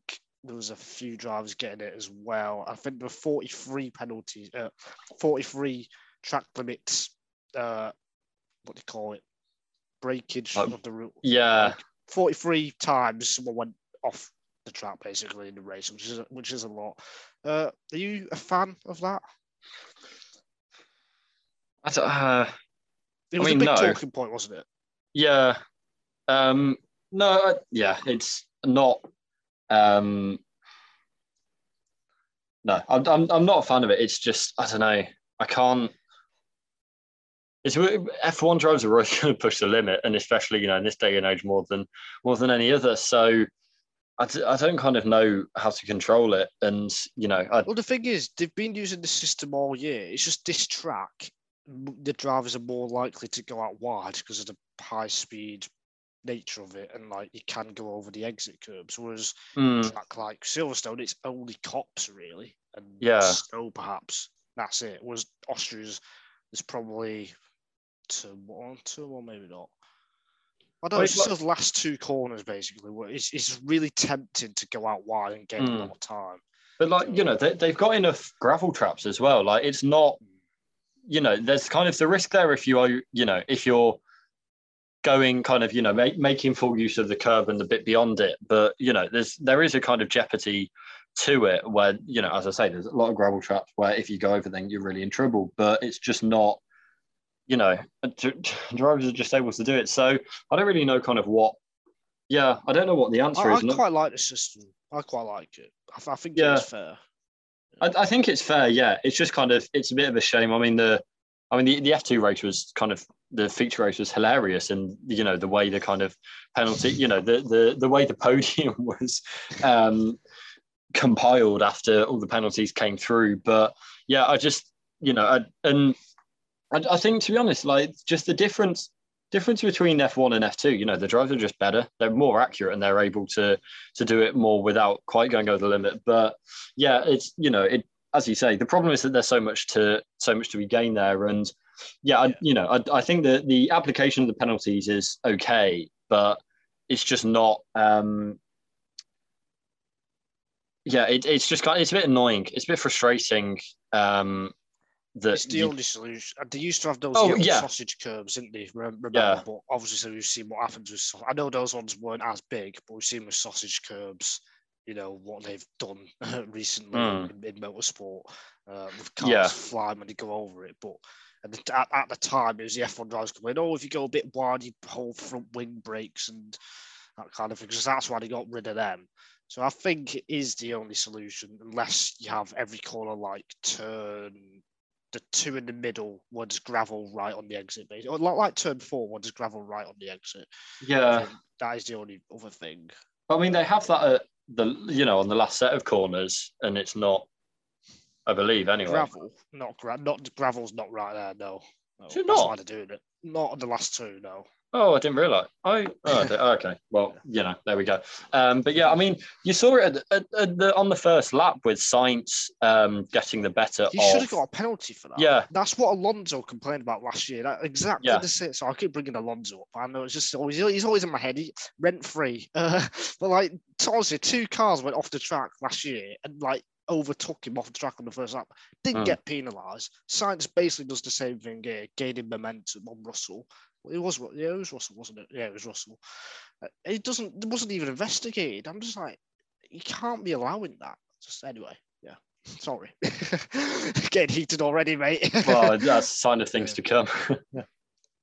there was a few drivers getting it as well. I think there were forty-three penalties, uh, forty-three track limits, uh, what do you call it? Breakage um, of the rule. Yeah. Like forty-three times someone went off the track, basically, in the race, which is, which is a lot. Uh, are you a fan of that? That's, uh, it was I mean, a big no. talking point, wasn't it? Yeah. Um... No, yeah, it's not. Um, no, I'm, I'm I'm not a fan of it. It's just I don't know. I can't. It's F one drivers are really going to push the limit, and especially you know in this day and age more than more than any other. So I, I don't kind of know how to control it, and you know. I, well, the thing is, they've been using this system all year. It's just this track, the drivers are more likely to go out wide because of the high speed nature of it, and like you can go over the exit curbs, whereas mm. track like Silverstone, it's only cops really, and yeah. snow perhaps, that's it. Whereas Austria's, there's probably two, one, two, or maybe not. I don't know, it's just like... those last two corners basically, where it's, it's really tempting to go out wide and gain mm. a lot of time. But like, you know, they, they've got enough gravel traps as well, like it's not... you know, there's kind of the risk there if you are, you know, if you're going kind of, you know, make, making full use of the curb and the bit beyond it. But, you know, there's there is a kind of jeopardy to it where, you know, as I say, there's a lot of gravel traps where if you go over them, you're really in trouble. But it's just not, you know, drivers are just able to do it. So I don't really know kind of what, yeah, I don't know what the answer I, is. I quite like the system. I quite like it. I, I think yeah. it's fair. I, I think it's fair, yeah. It's just kind of, it's a bit of a shame. I mean, the I mean, the, the F two race was kind of, the feature race was hilarious. And, you know, the way the kind of penalty, you know, the the, the way the podium was um, compiled after all the penalties came through. But, yeah, I just, you know, I, and I, I think, to be honest, like, just the difference difference between F one and F two, you know, the drivers are just better. They're more accurate and they're able to to do it more without quite going over the limit. But, yeah, it's, you know, it, as you say, the problem is that there's so much to so much to be gained there. And yeah, I, you know, I, I think that the application of the penalties is okay, but it's just not. Um, yeah, it, it's just kind of, it's a bit annoying. It's a bit frustrating. Um, that it's the you, only solution. They used to have those oh, yeah. sausage curbs, didn't they? Remember, yeah. But obviously we've seen what happens with. I know those ones weren't as big, but we've seen with sausage curbs, you know, what they've done recently mm. in, in motorsport uh, with cars yeah. flying when they go over it. But at the, at, at the time, it was the F one drivers complaining, oh, if you go a bit wide, your whole front wing breaks and that kind of thing. Because that's why they got rid of them. So I think it is the only solution, unless you have every corner like turn, the two in the middle, one's gravel right on the exit. Basically. Or like, like turn four, one's gravel right on the exit. Yeah. That is the only other thing. I mean, they have that at the, you know, on the last set of corners, and it's not, I believe, anyway. Gravel, not gra- not gravel's not right there. No, no. Is it not? That's why they're doing it. Not on the last two. No. Oh, I didn't realise. I oh, okay. Well, you know, there we go. Um, but yeah, I mean, you saw it at, at, at the, on the first lap with Sainz um, getting the better. He of... should have got a penalty for that. Yeah, that's what Alonso complained about last year. That exactly yeah. the same. So I keep bringing Alonso up. I know it's just always he's always in my head. He, rent free. Uh, but like, honestly, two cars went off the track last year, and like. Overtook him off the track on the first lap, didn't mm. get penalised. Sainz basically does the same thing here, gaining momentum on Russell. It was, yeah, it was Russell, wasn't it? Yeah, it was Russell. It doesn't, it wasn't even investigated. I'm just like, you can't be allowing that. Just anyway, yeah. Sorry, getting heated already, mate. Well, that's a sign of things to come.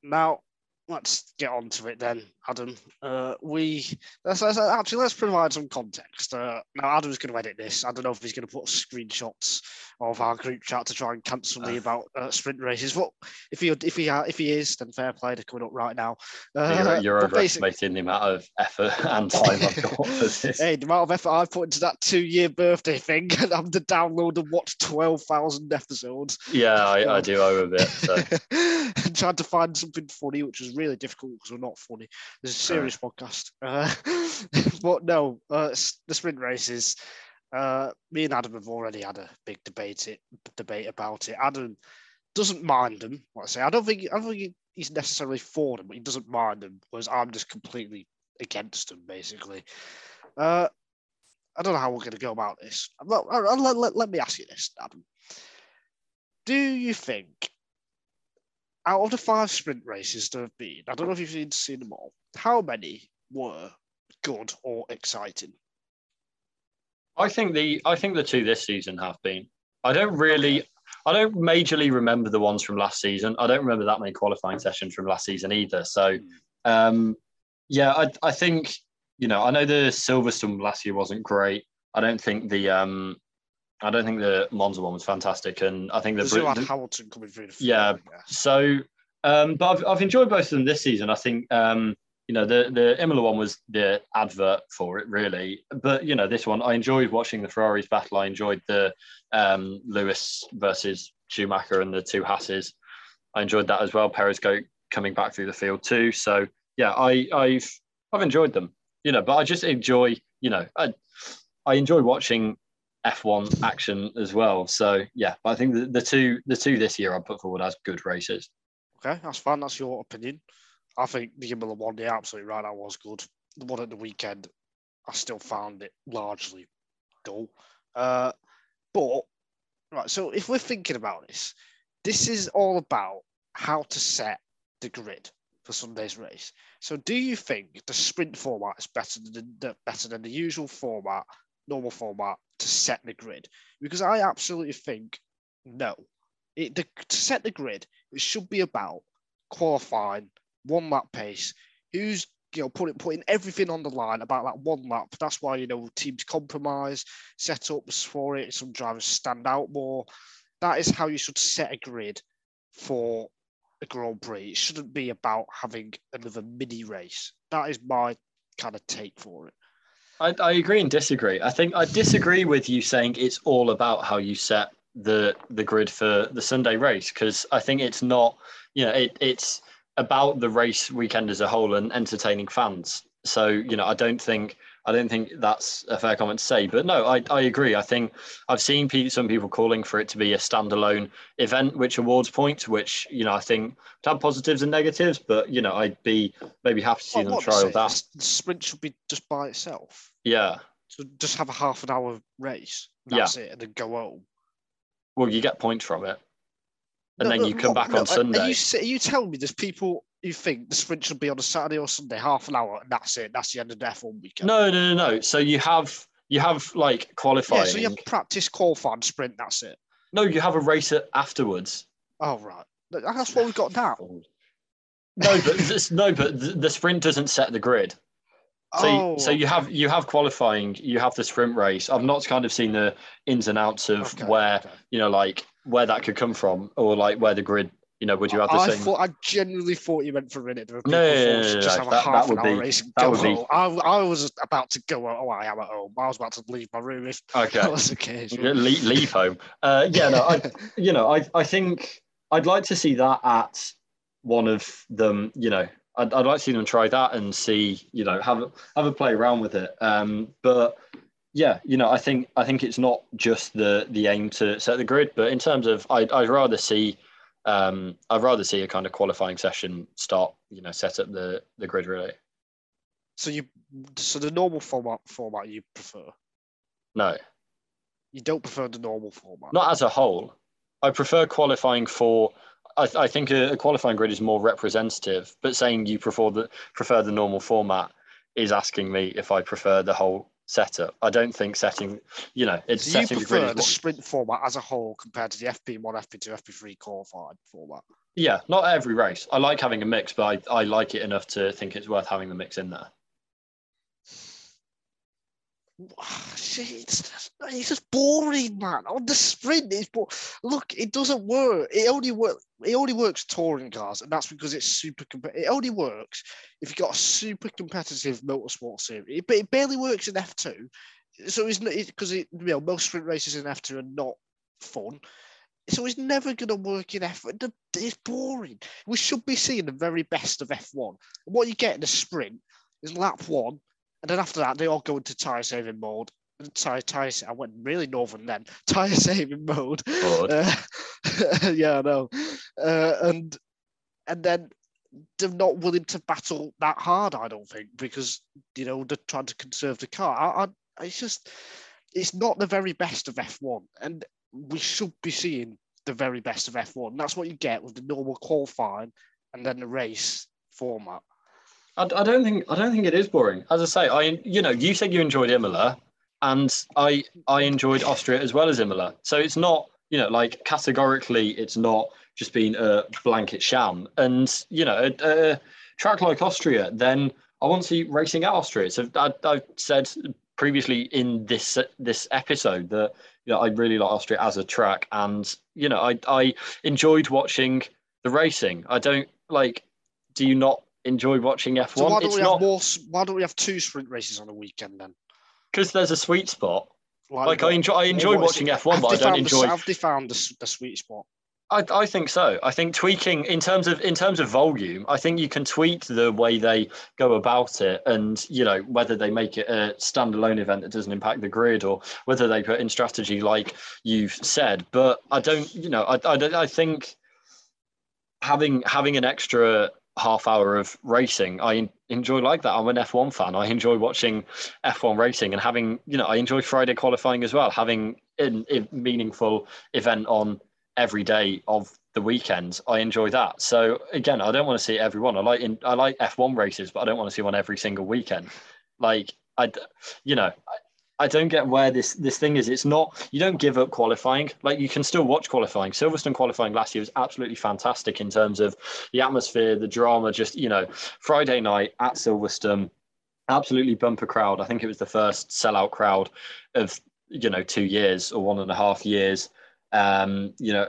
Now. Let's get on to it then, Adam. Uh, we let's, let's, actually, let's provide some context. Uh, now, Adam's going to edit this. I don't know if he's going to put screenshots of our group chat to try and cancel me about uh, sprint races. But if he if he if he is, then fair play. They're coming up right now. Uh, you're you're overestimating the amount of effort and time I've got for this. Hey, the amount of effort I've put into that two-year birthday thing, and I'm to download and watch twelve thousand episodes. Yeah, I, um, I do owe a bit. So. And tried to find something funny, which was really difficult because we're not funny. This is a serious uh, podcast. Uh, but no, uh, the sprint races, uh, me and Adam have already had a big debate it, debate about it. Adam doesn't mind them. Like I say, I don't think I don't think he's necessarily for them, but he doesn't mind them, whereas I'm just completely against them, basically. Uh, I don't know how we're going to go about this. Let, let, let, let me ask you this, Adam. Do you think... out of the five sprint races there have been, I don't know if you've seen them all, how many were good or exciting? I think the I think the two this season have been. I don't really, okay. I don't majorly remember the ones from last season. I don't remember that many qualifying sessions from last season either. So, um, yeah, I, I think, you know, I know the Silverstone last year wasn't great. I don't think the... Um, I don't think the Monza one was fantastic, and I think the Brazil had Hamilton coming through. The field, yeah, so um, but I've I've enjoyed both of them this season. I think um, you know the the Imola one was the advert for it, really. But you know this one, I enjoyed watching the Ferraris battle. I enjoyed the um, Lewis versus Schumacher and the two Haases. I enjoyed that as well. Perez go coming back through the field too. So yeah, I I've I've enjoyed them. You know, but I just enjoy you know I I enjoy watching F one action as well. So yeah, but I think the, the two the two this year I put forward as good races. Okay, that's fine. That's your opinion. I think the Imola one, you're absolutely right, that was good. The one at the weekend, I still found it largely dull. Uh, but right, so if we're thinking about this, This is all about how to set the grid for Sunday's race. So do you think the sprint format is better than the, better than the usual format, normal format, to set the grid? Because I absolutely think no. It, the, to set the grid, it should be about qualifying, one lap pace, who's you know putting putting everything on the line about that one lap. That's why you know teams compromise, setups for it. Some drivers stand out more. That is how you should set a grid for a Grand Prix. It shouldn't be about having another mini race. That is my kind of take for it. I, I agree and disagree. I think I disagree with you saying it's all about how you set the the grid for the Sunday race, because I think it's not, you know, it, it's about the race weekend as a whole and entertaining fans. So, you know, I don't think I don't think that's a fair comment to say. But no, I, I agree. I think I've seen pe- some people calling for it to be a standalone event, which awards points, which, you know, I think to have positives and negatives, but, you know, I'd be maybe happy to see well, them trial that. The sprint should be just by itself. Yeah. So just have a half an hour race. That's yeah. it. And then go home. Well, you get points from it. And no, then you come no, back no, on Sunday. Are you, are you telling me there's people who think the sprint should be on a Saturday or Sunday, half an hour, and that's it? That's the end of the F one weekend? No, no, no, no. So you have, you have like, qualifying. Yeah, so you have practice, qualifying, sprint, that's it. No, you have a race afterwards. Oh, right. That's what we've got now. No, but this, no, but the, the sprint doesn't set the grid. So, oh, so you okay. have you have qualifying, you have the sprint race. I've not kind of seen the ins and outs of okay, where, okay. you know, like, where that could come from, or like where the grid, you know, would you have the I same? Thought, I generally thought you meant for it. No, no, no, just have a half an hour race and go home. I, I was about to go. Oh, I am at home. I was about to leave my room if okay. that was the case. Leave, leave home. Uh, yeah, no, I, you know, I, I think I'd like to see that at one of them. You know, I'd, I'd like to see them try that and see, you know, have have a play around with it. Um, but. Yeah, you know, I think I think it's not just the the aim to set the grid, but in terms of I'd, I'd rather see um, I'd rather see a kind of qualifying session start, you know, set up the, the grid really. So you so the normal format format you prefer? No, you don't prefer the normal format. Not as a whole. I prefer qualifying for. I, I think a, a qualifying grid is more representative. But saying you prefer the prefer the normal format is asking me if I prefer the whole setup. I don't think setting, you know, it's so you setting prefer the, the sprint format as a whole compared to the F P one, F P two, F P three qualified format. Yeah, not every race. I like having a mix, but I, I like it enough to think it's worth having the mix in there. See, it's, it's just boring, man. On the sprint, it's bo- look, it doesn't work. It only work. It only works touring cars, and that's because it's super. Com- it only works if you've got a super competitive motorsport series. But it, it barely works in F two, so it's because it, you know, most sprint races in F two are not fun. So it's never going to work in F one. It's boring. We should be seeing the very best of F one. What you get in a sprint is lap one. And then after that, they all go into tyre saving mode. And tyre, tyre, I went really northern then. Tyre saving mode. Uh, yeah, I know. Uh, and and then they're not willing to battle that hard, I don't think, because you know they're trying to conserve the car. I, I, it's just, it's not the very best of F one, and we should be seeing the very best of F one. And that's what you get with the normal qualifying and then the race format. I don't think I don't think it is boring. As I say, I you know you said you enjoyed Imola, and I I enjoyed Austria as well as Imola. So it's not you know like categorically it's not just been a blanket sham. And you know a, a track like Austria, then I want to see racing at Austria. So I, I've said previously in this this episode that you know I really like Austria as a track, and you know I I enjoyed watching the racing. I don't like. Do you not? Enjoy watching F one. So why don't, it's we have not... more, why don't we have two sprint races on a weekend then? Because there's a sweet spot. Like, like I enjoy, I enjoy watching it? F one, but I don't enjoy. The, have they found the, the sweet spot? I, I think so. I think tweaking in terms of in terms of volume, I think you can tweak the way they go about it, and you know whether they make it a standalone event that doesn't impact the grid, or whether they put in strategy like you've said. But I don't, you know, I I, I think having having an extra half hour of racing I enjoy like that. I'm an F one fan. I enjoy watching F one racing and having you know I enjoy Friday qualifying as well, having a meaningful event on every day of the weekend, I enjoy that. So again, I don't want to see every one. I like in, I like F one races, but I don't want to see one every single weekend. Like I, you know, I, I don't get where this this thing is. It's not, you don't give up qualifying. Like you can still watch qualifying. Silverstone qualifying last year was absolutely fantastic in terms of the atmosphere, the drama. Just, you know, Friday night at Silverstone, absolutely bumper crowd. I think it was the first sellout crowd of, you know, two years or one and a half years. Um, you know.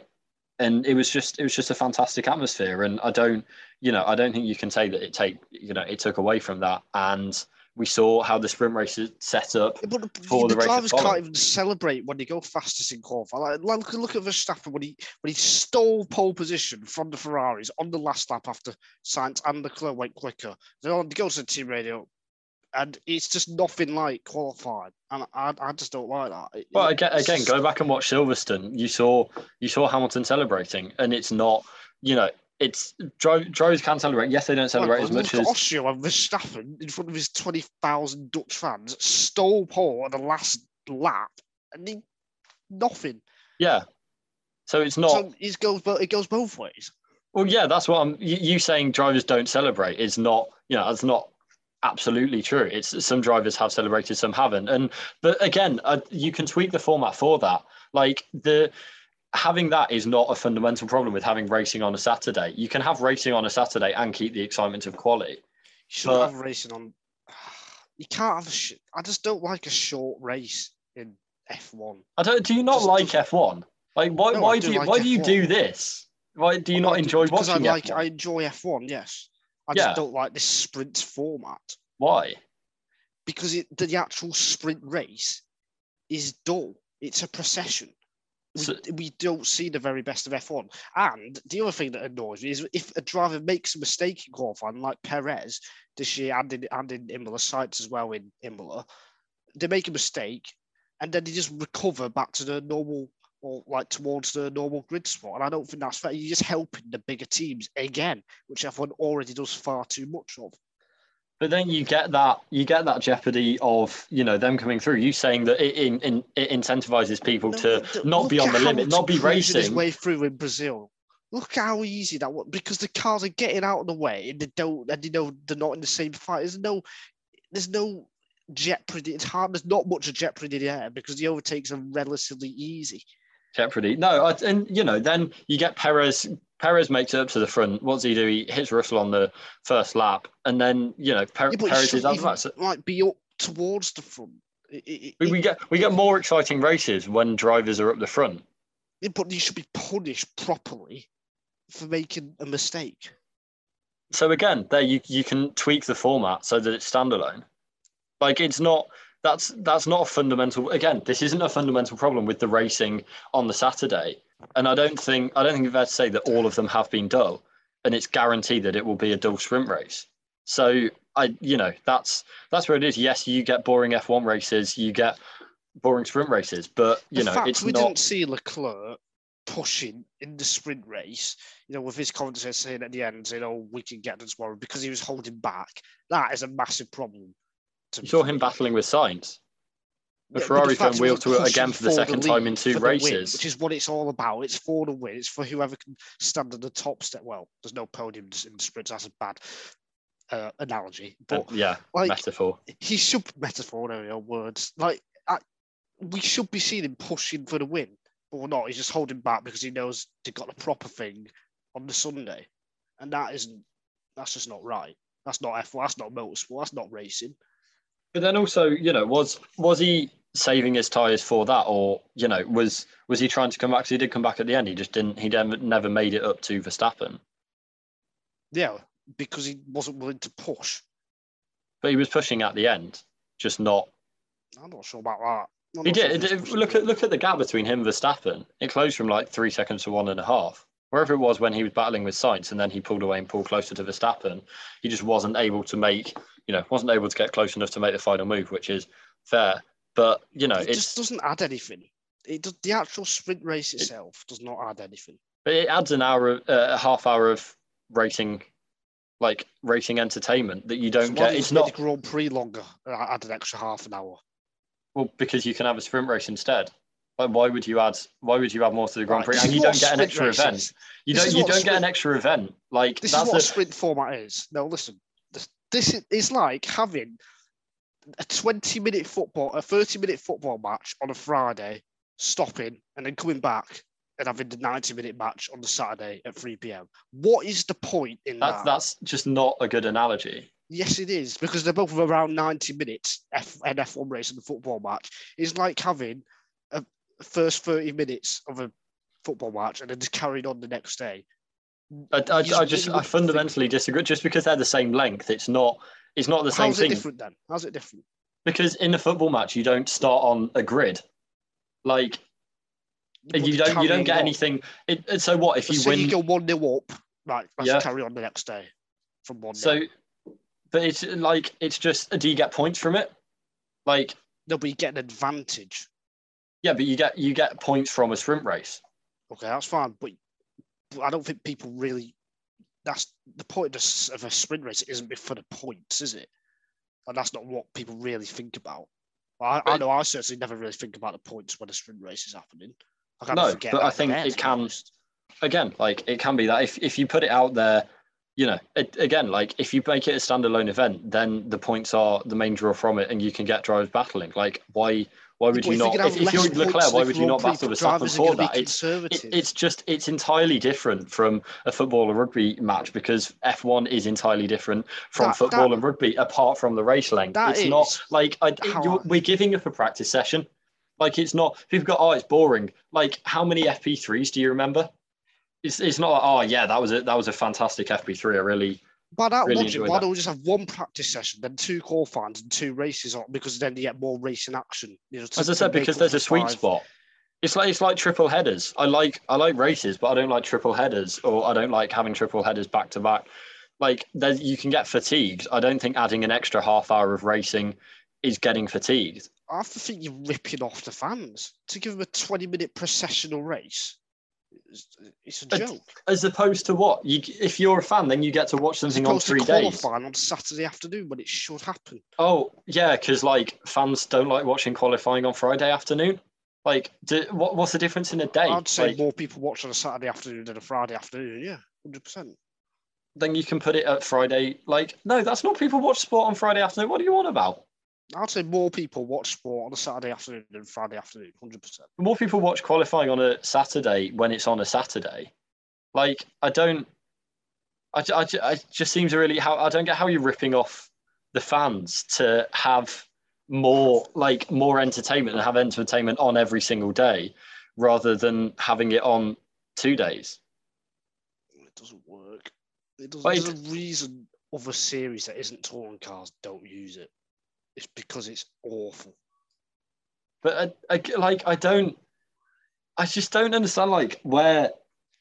And it was just, it was just a fantastic atmosphere. And I don't, you know, I don't think you can say that it take, you know, it took away from that. And we saw how the sprint race is set up. But for the, the drivers can't even celebrate when they go fastest in qualifying. Like, look at Verstappen when he when he stole pole position from the Ferraris on the last lap after Sainz and Leclerc went quicker. They go to the team radio. And it's just nothing like qualifying, and I, I just don't like that. It, well, again, again, go back and watch Silverstone. You saw, you saw Hamilton celebrating, and it's not, you know, it's drivers can celebrate. Yes, they don't celebrate well, as much as Austria and Verstappen in front of his twenty thousand Dutch fans stole pole on the last lap, and he, nothing. Yeah, so it's not. So it goes, it goes both ways. Well, yeah, that's what I'm. You, you saying drivers don't celebrate is not, you know, it's not. Absolutely true. It's some drivers have celebrated, some haven't. And but again, uh, you can tweak the format for that. Like the having that is not a fundamental problem with having racing on a Saturday. You can have racing on a Saturday and keep the excitement of quality. You shouldn't but, have racing on. You can't have. A sh- I just don't like a short race in F one. I don't. Do you not just, like F one? Like why? No, why do, do you? Like why F one. Do you do this? Why do you well, not enjoy because watching? I like. F one? I enjoy F one. Yes. I just yeah. don't like this sprint format. Why? Because it, the actual sprint race is dull. It's a procession. We, so, we don't see the very best of F one. And the other thing that annoys me is if a driver makes a mistake in qualifying, like Perez this year and in, and in Imola, Sainz as well in Imola, they make a mistake and then they just recover back to the normal, or like towards the normal grid spot, and I don't think that's fair. You're just helping the bigger teams again, which F one already does far too much of. But then you get that you get that jeopardy of, you know, them coming through. You saying that it in, in it incentivizes people no, to no, not be on the limit, not be racing his way through in Brazil. Look how easy that was because the cars are getting out of the way and they don't, and you know they're not in the same fight. There's no, there's no jeopardy. It's hard. There's not much of jeopardy there because the overtakes are relatively easy. Jeopardy. No, I, and you know, then you get Perez. Perez makes it up to the front. What does he do? He hits Russell on the first lap, and then you know per, yeah, Perez is out of that. So, like be up towards the front. It, it, we, we get we get more exciting races when drivers are up the front. Yeah, but you should be punished properly for making a mistake. So again, there you you can tweak the format so that it's standalone. Like it's not. That's that's not a fundamental. Again, this isn't a fundamental problem with the racing on the Saturday, and I don't think I don't think it's fair to say that all of them have been dull, and it's guaranteed that it will be a dull sprint race. So I, you know, that's that's where it is. Yes, you get boring F one races, you get boring sprint races, but you know, it's not. We didn't see Leclerc pushing in the sprint race, you know, with his commentary saying at the end, you know, we can get them tomorrow because he was holding back. That is a massive problem. You saw him battling with Sainz. The yeah, Ferrari turned wheel to it again for the second the time in two races. Win, which is what it's all about. It's for the win. It's for whoever can stand at the top step. Well, there's no podium in the sprints. That's a bad uh, analogy. But um, yeah, like, metaphor. He should metaphor, no, no words. Like I, we should be seeing him pushing for the win, but we're not. He's just holding back because he knows they got the proper thing on the Sunday, and that isn't. That's just not right. That's not F one. That's not motorsport. That's not racing. But then also, you know, was was he saving his tyres for that, or you know, was was he trying to come back? Because he did come back at the end. He just didn't. He never made it up to Verstappen. Yeah, because he wasn't willing to push. But he was pushing at the end, just not. I'm not sure about that. I'm he did. Sure it, look at look at the gap between him and Verstappen. It closed from like three seconds to one and a half. Wherever it was when he was battling with Sainz, and then he pulled away and pulled closer to Verstappen. He just wasn't able to make. You know, wasn't able to get close enough to make the final move, which is fair. But, you know, it it's, just doesn't add anything. It does, the actual sprint race itself it, does not add anything. But it adds an hour, uh, a half hour of racing, like racing entertainment that you don't so get. It's not the Grand Prix longer. I add an extra half an hour. Well, because you can have a sprint race instead. why would you add? Why would you add more to the Grand Prix? Right, and you don't get an extra races. event. You this don't. You don't get an extra event. Like this that's is what a sprint format is. No, listen. This, this is like having a twenty-minute football, a thirty-minute football match on a Friday, stopping and then coming back and having the ninety-minute match on the Saturday at three p m. What is the point in that's, that? That's just not a good analogy. Yes, it is, because they're both around ninety minutes. F, an F one race and a football match is like having a first thirty minutes of a football match and then just carrying on the next day. I, I, I just I fundamentally disagree. Just because they're the same length, it's not it's not the same thing. How's it different then? How's it different? Because in a football match, you don't start on a grid, like you don't you don't get anything. It, so what if you win? You go one nil up, right? Let's carry on the next day from one nil. So. But it's like, it's just, do you get points from it? Like, no, but you get an advantage. Yeah, but you get you get points from a sprint race. Okay, that's fine. But I don't think people really, that's the point of a sprint race isn't for the points, is it? And that's not what people really think about. I, I know I certainly never really think about the points when a sprint race is happening. I can't no, forget but I think there, it can, again, like it can be that if, if you put it out there, you know, it, again, like if you make it a standalone event, then the points are the main draw from it, and you can get drivers battling. Like, why? Why would well, you if not? If, if you're Leclerc, why would you not battle with Verstappen for that? It's it, it's just it's entirely different from a football or rugby match, because F one is entirely different from that, football that, and rugby, apart from the race length. It's is, not like I, it, we're giving up a practice session. Like, it's not. People go, oh, it's boring. Like, how many F P threes do you remember? It's, it's not like, oh yeah, that was a that was a fantastic F P three. I really By that really logic, why don't we just have one practice session, then two qualifiers and two races on, because then you get more racing action. You know, to, As I said, because there's a sweet five. spot. It's like it's like triple headers. I like I like races, but I don't like triple headers, or I don't like having triple headers back to back. Like, you can get fatigued. I don't think adding an extra half hour of racing is getting fatigued. I think you're ripping off the fans to give them a twenty minute processional race. It's a joke. As opposed to what? You, if you're a fan, then you get to watch something on three days. On Saturday afternoon, when it should happen. Oh yeah, because like fans don't like watching qualifying on Friday afternoon. Like, do, what? What's the difference in a day? I'd say like, more people watch on a Saturday afternoon than a Friday afternoon. Yeah, hundred percent. Then you can put it at Friday. Like, no, that's not people watch sport on Friday afternoon. What are you on about? I'd say more people watch sport on a Saturday afternoon than Friday afternoon, one hundred percent. More people watch qualifying on a Saturday when it's on a Saturday. Like, I don't... I, I, I just seems really... how I don't get how you're ripping off the fans to have more, like, more entertainment and have entertainment on every single day rather than having it on two days. It doesn't work. It doesn't, there's it, a reason other series that isn't touring cars don't use it. It's because it's awful. But I, I, like, I don't, I just don't understand, like, where,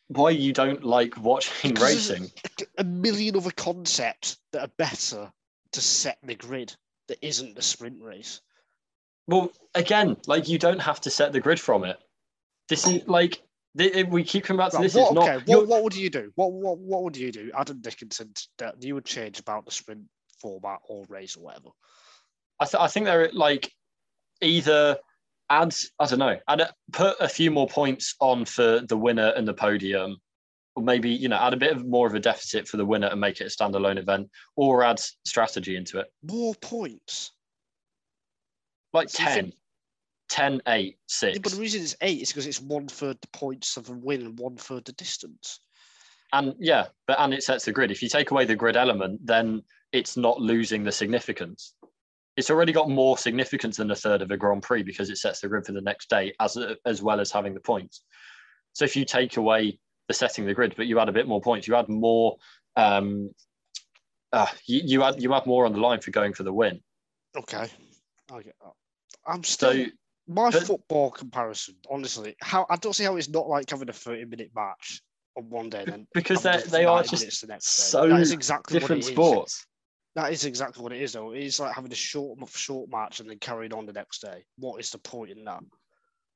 why you don't like watching because racing. A million other concepts that are better to set the grid that isn't the sprint race. Well, again, like, you don't have to set the grid from it. This is like, th- we keep coming back to right, this. What, it's okay, not, what, what would you do? What, what, what would you do, Adam Dickinson, that you would change about the sprint format or race or whatever? I, th- I think they're like either add, I don't know, add a, put a few more points on for the winner and the podium, or maybe, you know, add a bit of more of a deficit for the winner and make it a standalone event, or add strategy into it. More points? Like so ten. Think... ten, eight, six. Yeah, but the reason it's eight is because it's one third the points of a win and one third the distance. And yeah, but and it sets the grid. If you take away the grid element, then it's not losing the significance. It's already got more significance than a third of a Grand Prix because it sets the grid for the next day, as as well as having the points. So if you take away the setting the grid, but you add a bit more points, you add more, um, uh, you, you add you add more on the line for going for the win. Okay, I get that. I'm still so, my but, football comparison. Honestly, how I don't see how it's not like having a thirty-minute match on one day, then because they they are just the next so that is exactly different what it sports. Is. That is exactly what it is, though. It's like having a short short match and then carrying on the next day. What is the point in that?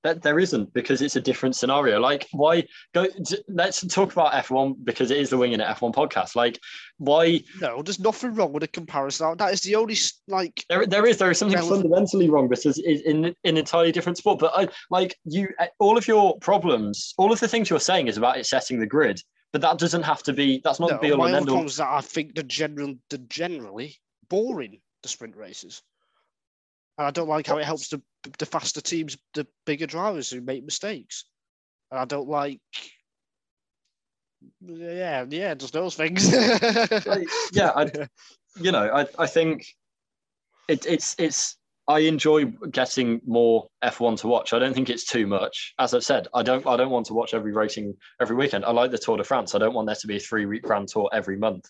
That there isn't, because it's a different scenario. Like, why go? Let's talk about F one, because it is the Winging It F one podcast. Like, why? No, there's nothing wrong with a comparison. That is the only like there. There is there is something relevant. fundamentally wrong. This is in in an entirely different sport. But I, like you, all of your problems, all of the things you're saying is about it setting the grid. But that doesn't have to be. That's not no, the be all and end all. That I think the general, the generally boring the sprint races. And I don't like how it helps the, the faster teams, the bigger drivers who make mistakes. And I don't like... Yeah, yeah, just those things. like, yeah, I, you know, I, I think it, it's... it's. I enjoy getting more F one to watch. I don't think it's too much. As I've said, I don't I don't want to watch every racing every weekend. I like the Tour de France. I don't want there to be a three-week Grand Tour every month.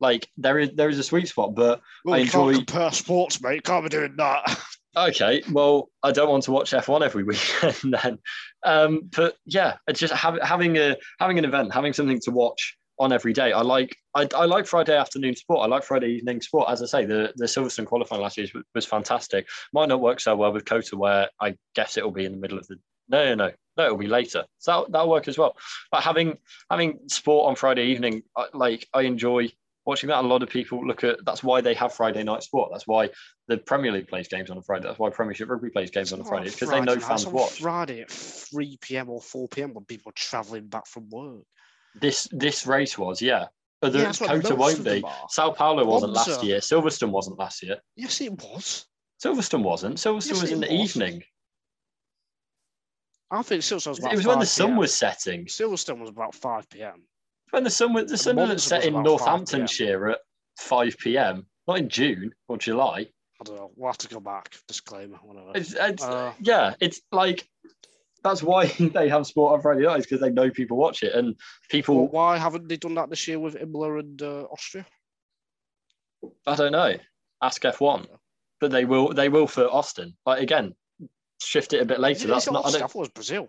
Like, there is there is a sweet spot, but well, I enjoy... Well, can't compare sports, mate. Can't be doing that. Okay, well, I don't want to watch F one every weekend then. Um, but, yeah, it's just have, having a having an event, having something to watch on every day. I like I, I like Friday afternoon sport. I like Friday evening sport. As I say, the, the Silverstone qualifying last year was, was fantastic. Might not work so well with COTA, where I guess it'll be in the middle of the... No, no, no. No, it'll be later. So that'll, that'll work as well. But having having sport on Friday evening, I, like, I enjoy... watching that. A lot of people look at that's why they have Friday night sport. That's why the Premier League plays games on a Friday. That's why Premiership Rugby plays games on a Friday, because they know fans watch. Friday at three p.m. or four p.m. when people are travelling back from work. This this race was, yeah. But the COTA won't be. Sao Paulo wasn't last year. Silverstone wasn't last year. Yes, it was. Silverstone wasn't. Silverstone was in the evening. I think Silverstone was about... It was when the sun was setting. Silverstone was about five p.m. When the sun was, the sun wasn't set in Northamptonshire at five p.m, not in June or July. I don't know. We'll have to go back. Disclaimer. Whatever. It's, it's, uh, yeah, it's like that's why they have sport on Friday nights, because they know people watch it, and people. Well, why haven't they done that this year with Imola and uh, Austria? I don't know. Ask F one, but they will. They will for Austin. Like, again, shift it a bit later. It, that's not. Austin, I, I thought it was Brazil.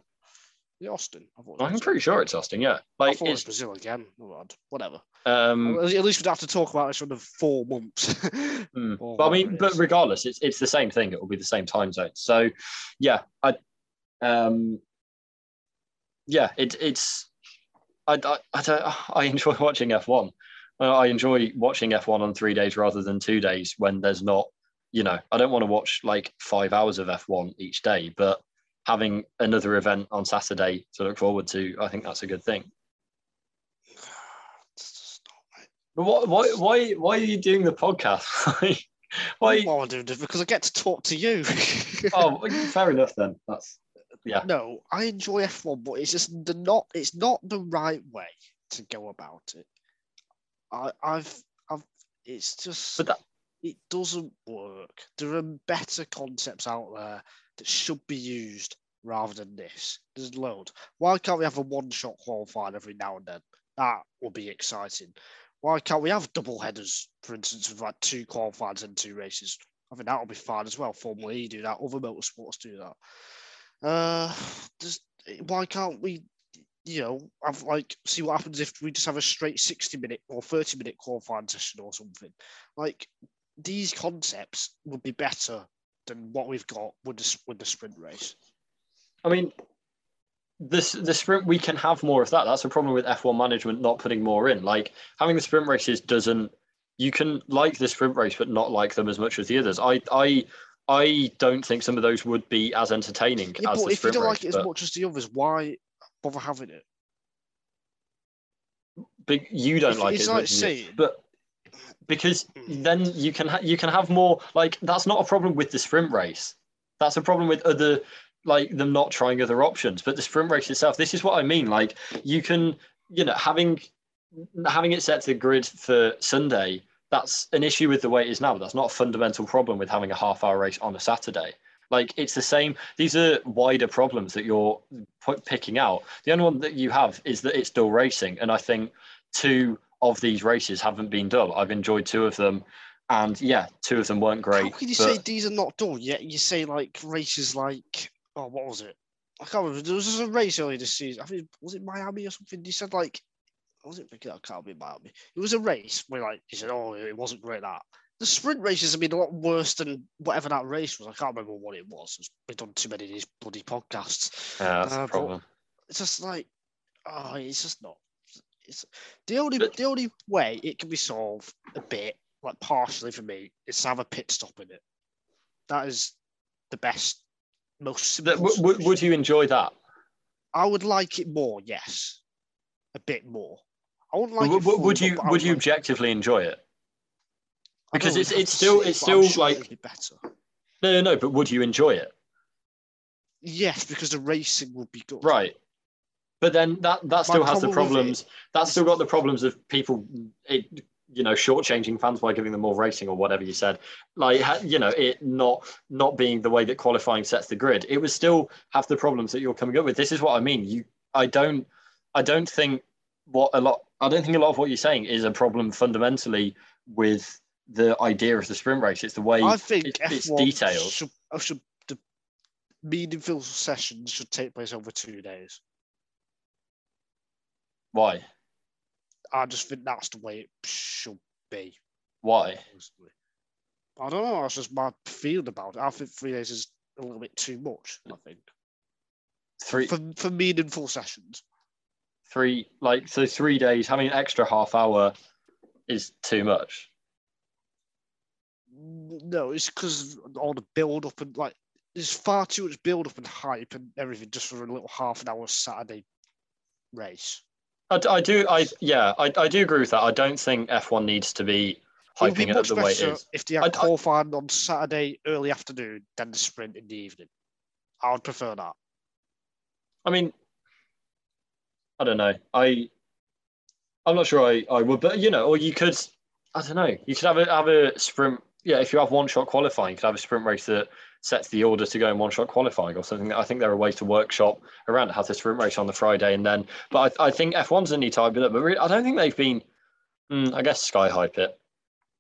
Austin. I thought I'm pretty sure it's Austin, yeah. Like, I thought it's... it was Brazil again. Oh, whatever. Um, at least we'd have to talk about this for four months. mm. But I mean, but regardless, it's it's the same thing. It will be the same time zone. So, yeah, I, um, yeah, it, it's. I I I, don't, I enjoy watching F one. I enjoy watching F one on three days rather than two days when there's not. You know, I don't want to watch like five hours of F one each day, but having another event on Saturday to look forward to, I think that's a good thing. But what, why, why, why are you doing the podcast? Why? Why am I doing it? Because I get to talk to you. Oh, fair enough then. That's yeah. No, I enjoy F one, but it's just the not. It's not the right way to go about it. I, I've, I've. It's just. But that... It doesn't work. There are better concepts out there that should be used rather than this. There's loads. Why can't we have a one-shot qualifying every now and then? That would be exciting. Why can't we have double headers, for instance, with like two qualifiers and two races? I think that would be fine as well. Formula E do that. Other motorsports do that. Uh, just, why can't we, you know, have like see what happens if we just have a straight sixty-minute or thirty-minute qualifying session or something? Like, these concepts would be better than what we've got with the, with the sprint race. I mean, this the sprint, we can have more of that. That's a problem with F one management not putting more in. Like, having the sprint races doesn't... You can like the sprint race, but not like them as much as the others. I I, I don't think some of those would be as entertaining yeah, as the sprint race. But if you don't race, like it but... as much as the others, why bother having it? But you don't if, like it's it. It's like saying... But... Because then you can ha- you can have more, like, that's not a problem with the sprint race. That's a problem with other, like, them not trying other options. But the sprint race itself, this is what I mean. Like, you can, you know, having having it set to the grid for Sunday, that's an issue with the way it is now. That's not a fundamental problem with having a half-hour race on a Saturday. Like, it's the same. These are wider problems that you're p- picking out. The only one that you have is that it's dull racing. And I think two... of these races haven't been dull. I've enjoyed two of them, and yeah, two of them weren't great. How can you but... say these are not dull? Yet you say like races like oh, what was it? I can't remember. There was just a race earlier this season. I think was it Miami or something? You said like I wasn't thinking that can't be Miami. It was a race where like you said, oh, it wasn't great that. the sprint races have been a lot worse than whatever that race was. I can't remember what it was. We've done too many of these bloody podcasts. Yeah, that's uh, the problem. It's just like, oh, it's just not. It's the only but, the only way it can be solved a bit, like partially for me, is to have a pit stop in it. That is the best, most simple w- w- Would you enjoy that? I would like it more, yes. A bit more. I wouldn't like w- it. W- would you up, would, would you like objectively it. enjoy it? Because it's it's still see, it's still sure like be better. No, no, no, but would you enjoy it? Yes, because the racing would be good. Right. But then that, that still My has problem the problems. That's still got the problems of people, it, you know, shortchanging fans by giving them more racing or whatever you said. Like, you know, it not not being the way that qualifying sets the grid. It would still have the problems that you're coming up with. This is what I mean. You, I don't, I don't think what a lot. I don't think a lot of what you're saying is a problem fundamentally with the idea of the sprint race. It's the way I think it, it's detailed. Should, should, the meaningful sessions should take place over two days. Why? I just think that's the way it should be. Why? Honestly. I don't know. That's just my feeling about it. I think three days is a little bit too much, I think. Three for, for meaningful sessions. Three, like, so three days, having an extra half hour is too much. No, it's because all the build up and, like, there's far too much build up and hype and everything just for a little half an hour Saturday race. I, I do, I yeah, I, I do agree with that. I don't think F one needs to be hyping be it up the way it is. If they had qualifying on Saturday early afternoon, then the sprint in the evening, I would prefer that. I mean, I don't know. I, I'm not sure I, I would, but you know, or you could, I don't know. You could have a have a sprint. Yeah, if you have one shot qualifying, you could have a sprint race that sets the order to go in one shot qualifying or something. I think there are ways to workshop around it, have the sprint race on the Friday and then, but I, I think F one's a new type of it, but really, I don't think they've been, mm, I guess sky hype it.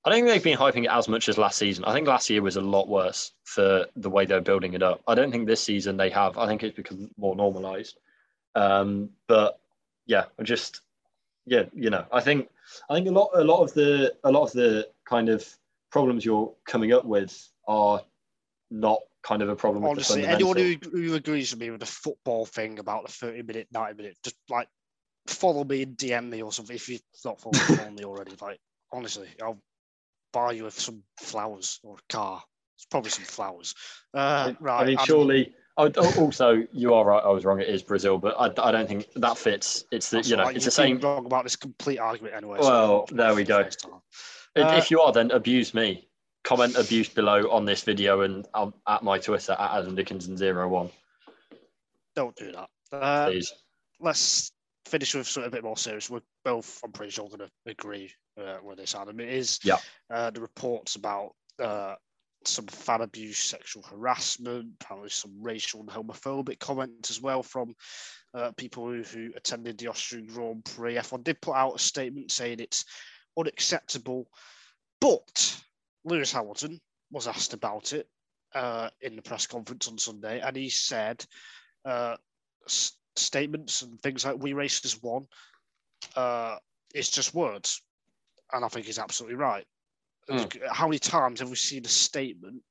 I don't think they've been hyping it as much as last season. I think last year was a lot worse for the way they're building it up. I don't think this season they have. I think it's because it's more normalised. Um, but yeah, I just, yeah, you know, I think, I think a lot, a lot of the, a lot of the kind of problems you're coming up with are not kind of a problem. Honestly, anyone who, who agrees with me with the football thing about the thirty minute, ninety minute, just like follow me and D M me or something if you're not following me already. Like, honestly, I'll buy you some flowers or a car. It's probably some flowers. Uh, right. I mean, Adam, surely. I, also, you are right. I was wrong. It is Brazil, but I, I don't think that fits. It's the you know, right, it's the same. Wrong about this complete argument anyway. Well, so there we go. Uh, if you are, then abuse me. Comment abuse below on this video and um, at my Twitter at Adam Dickinson zero one. Don't do that. Uh, Please. Let's finish with something a bit more serious. We're both, I'm pretty sure, going to agree uh, with this, Adam. It is yeah. uh, the reports about uh, some fan abuse, sexual harassment, apparently some racial and homophobic comments as well from uh, people who, who attended the Austrian Grand Prix. F one did put out a statement saying it's unacceptable, but Lewis Hamilton was asked about it uh, in the press conference on Sunday, and he said uh, s- statements and things like "we race as one," uh, it's just words, and I think he's absolutely right. Mm. How many times have we seen a statement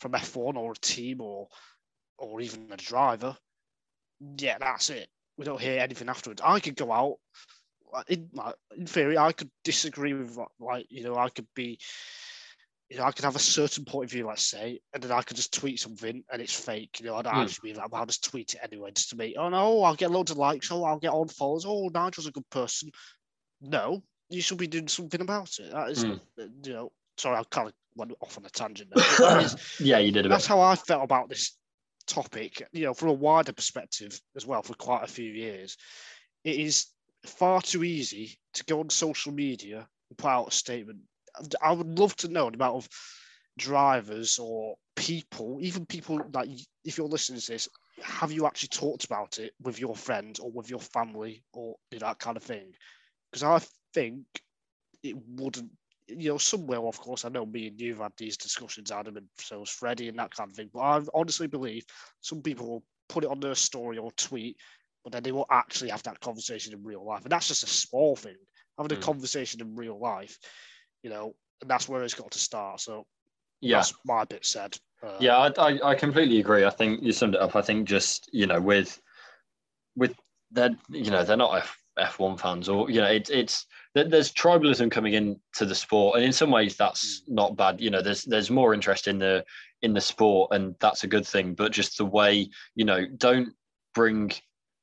from F one or a team or or even a driver? Yeah, that's it. We don't hear anything afterwards. I could go out. In, in theory, I could disagree with, like, you know, I could be, you know, I could have a certain point of view, let's say, and then I could just tweet something and it's fake. You know, I'd mm. actually be like, well, I'll just tweet it anyway, just to me, oh no, I'll get loads of likes, oh, I'll get on followers, oh, Nigel's a good person. No, you should be doing something about it. That is, mm. you know, sorry, I kind of went off on a tangent there. Is, yeah, you did a bit. That's how I felt about this topic, you know, from a wider perspective as well, for quite a few years. It is far too easy to go on social media and put out a statement. I would love to know the amount of drivers or people, even people that, if you're listening to this, have you actually talked about it with your friends or with your family or, you know, that kind of thing? Because I think it wouldn't, you know, somewhere, of course, I know me and you have had these discussions, Adam, and so has Freddie and that kind of thing, but I honestly believe some people will put it on their story or tweet, but then they will actually have that conversation in real life. And that's just a small thing. Having a mm. conversation in real life, you know, and that's where it's got to start. So yeah, that's my bit said. Uh, yeah, I, I I completely agree. I think you summed it up. I think just, you know, with with that, you know, they're not F one fans, or, you know, it, it's there's tribalism coming into the sport, and in some ways that's not bad. You know, there's there's more interest in the in the sport, and that's a good thing. But just the way, you know, don't bring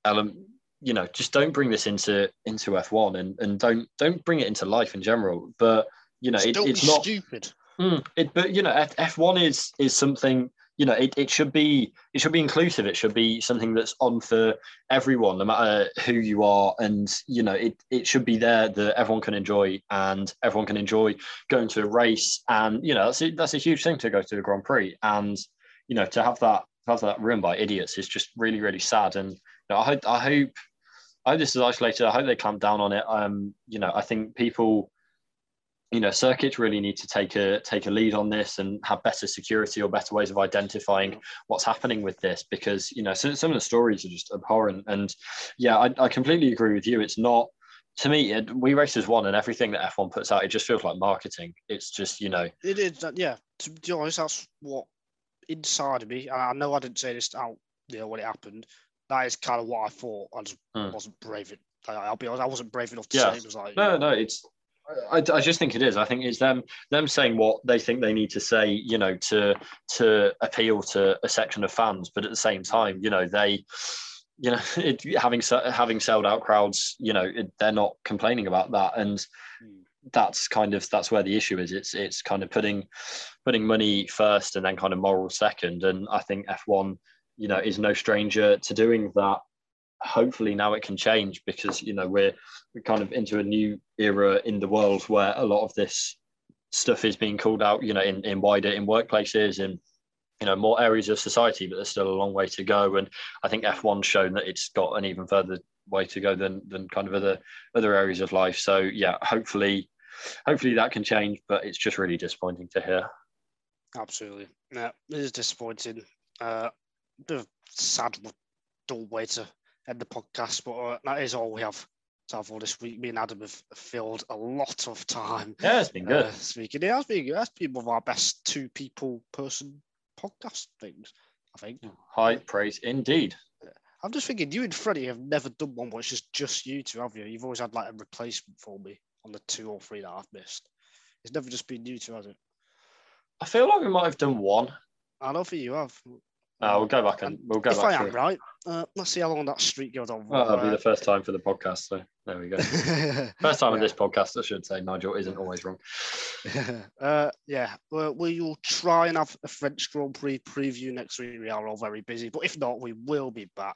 element. You know, just don't bring this into into F one, and, and don't don't bring it into life in general. But you know, it, it's not stupid. Mm, it, but you know, F one is is something. You know, it, it should be it should be inclusive. It should be something that's on for everyone, no matter who you are. And you know, it it should be there that everyone can enjoy, and everyone can enjoy going to a race. And you know, that's a, that's a huge thing to go to the Grand Prix, and you know, to have that have that ruined by idiots is just really really sad. And you know, I hope I hope. I hope this is isolated. I hope they clamp down on it. Um, you know, I think people, you know, circuits really need to take a take a lead on this and have better security or better ways of identifying what's happening with this, because you know, some, some of the stories are just abhorrent. And yeah, I, I completely agree with you. It's not, to me, it, we race as one, and everything that F one puts out, it just feels like marketing. It's just, you know, it is. Yeah, to be honest, that's what inside of me. And I know I didn't say this out there when it happened. That is kind of what I thought. I just mm. wasn't brave. It, I'll be honest, I wasn't brave enough to yeah. say it. It was like, no, you know, no, it's. I, I just think it is. I think it's them them saying what they think they need to say, you know, to to appeal to a section of fans. But at the same time, you know, they, you know, it, having having sold out crowds, you know, it, they're not complaining about that, and mm. that's kind of that's where the issue is. It's it's kind of putting putting money first and then kind of moral second. And I think F one, you know, is no stranger to doing that. Hopefully now it can change, because, you know, we're, we're kind of into a new era in the world where a lot of this stuff is being called out, you know, in, in wider, in workplaces, in, you know, more areas of society, but there's still a long way to go. And I think F one's shown that it's got an even further way to go than than kind of other, other areas of life. So yeah, hopefully, hopefully that can change, but it's just really disappointing to hear. Absolutely. Yeah, it is disappointing. Uh, The sad, dull way to end the podcast, but uh, that is all we have to have for this week. Me and Adam have filled a lot of time. Yeah, it's been good. Uh, speaking, yeah, it's been good. That's been one of our best two people person podcast things, I think. High praise indeed. I'm just thinking, you and Freddie have never done one which is just you two, have you? You've always had like a replacement for me on the two or three that I've missed. It's never just been you two, has it? I feel like we might have done one. I don't think you have. Uh, we'll go back and, and we'll go if back. If I am it. right, uh, let's see how long that streak goes on. Well, that'll be the first time for the podcast, so there we go. First time yeah. in this podcast, I should say. Nigel isn't always wrong. uh, yeah, well, we will try and have a French Grand Prix preview next week. We are all very busy, but if not, we will be back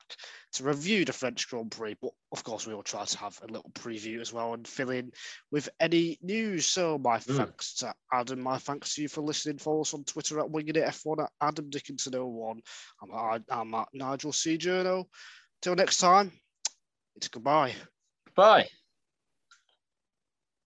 to review the French Grand Prix. But of course, we will try to have a little preview as well and fill in with any news. So my mm. thanks to Adam. My thanks to you for listening. Follow us on Twitter at Winging It F one, at Adam Dickinson oh one. I'm, I'm at Nigel C. Journo. Till next time, it's goodbye. Goodbye.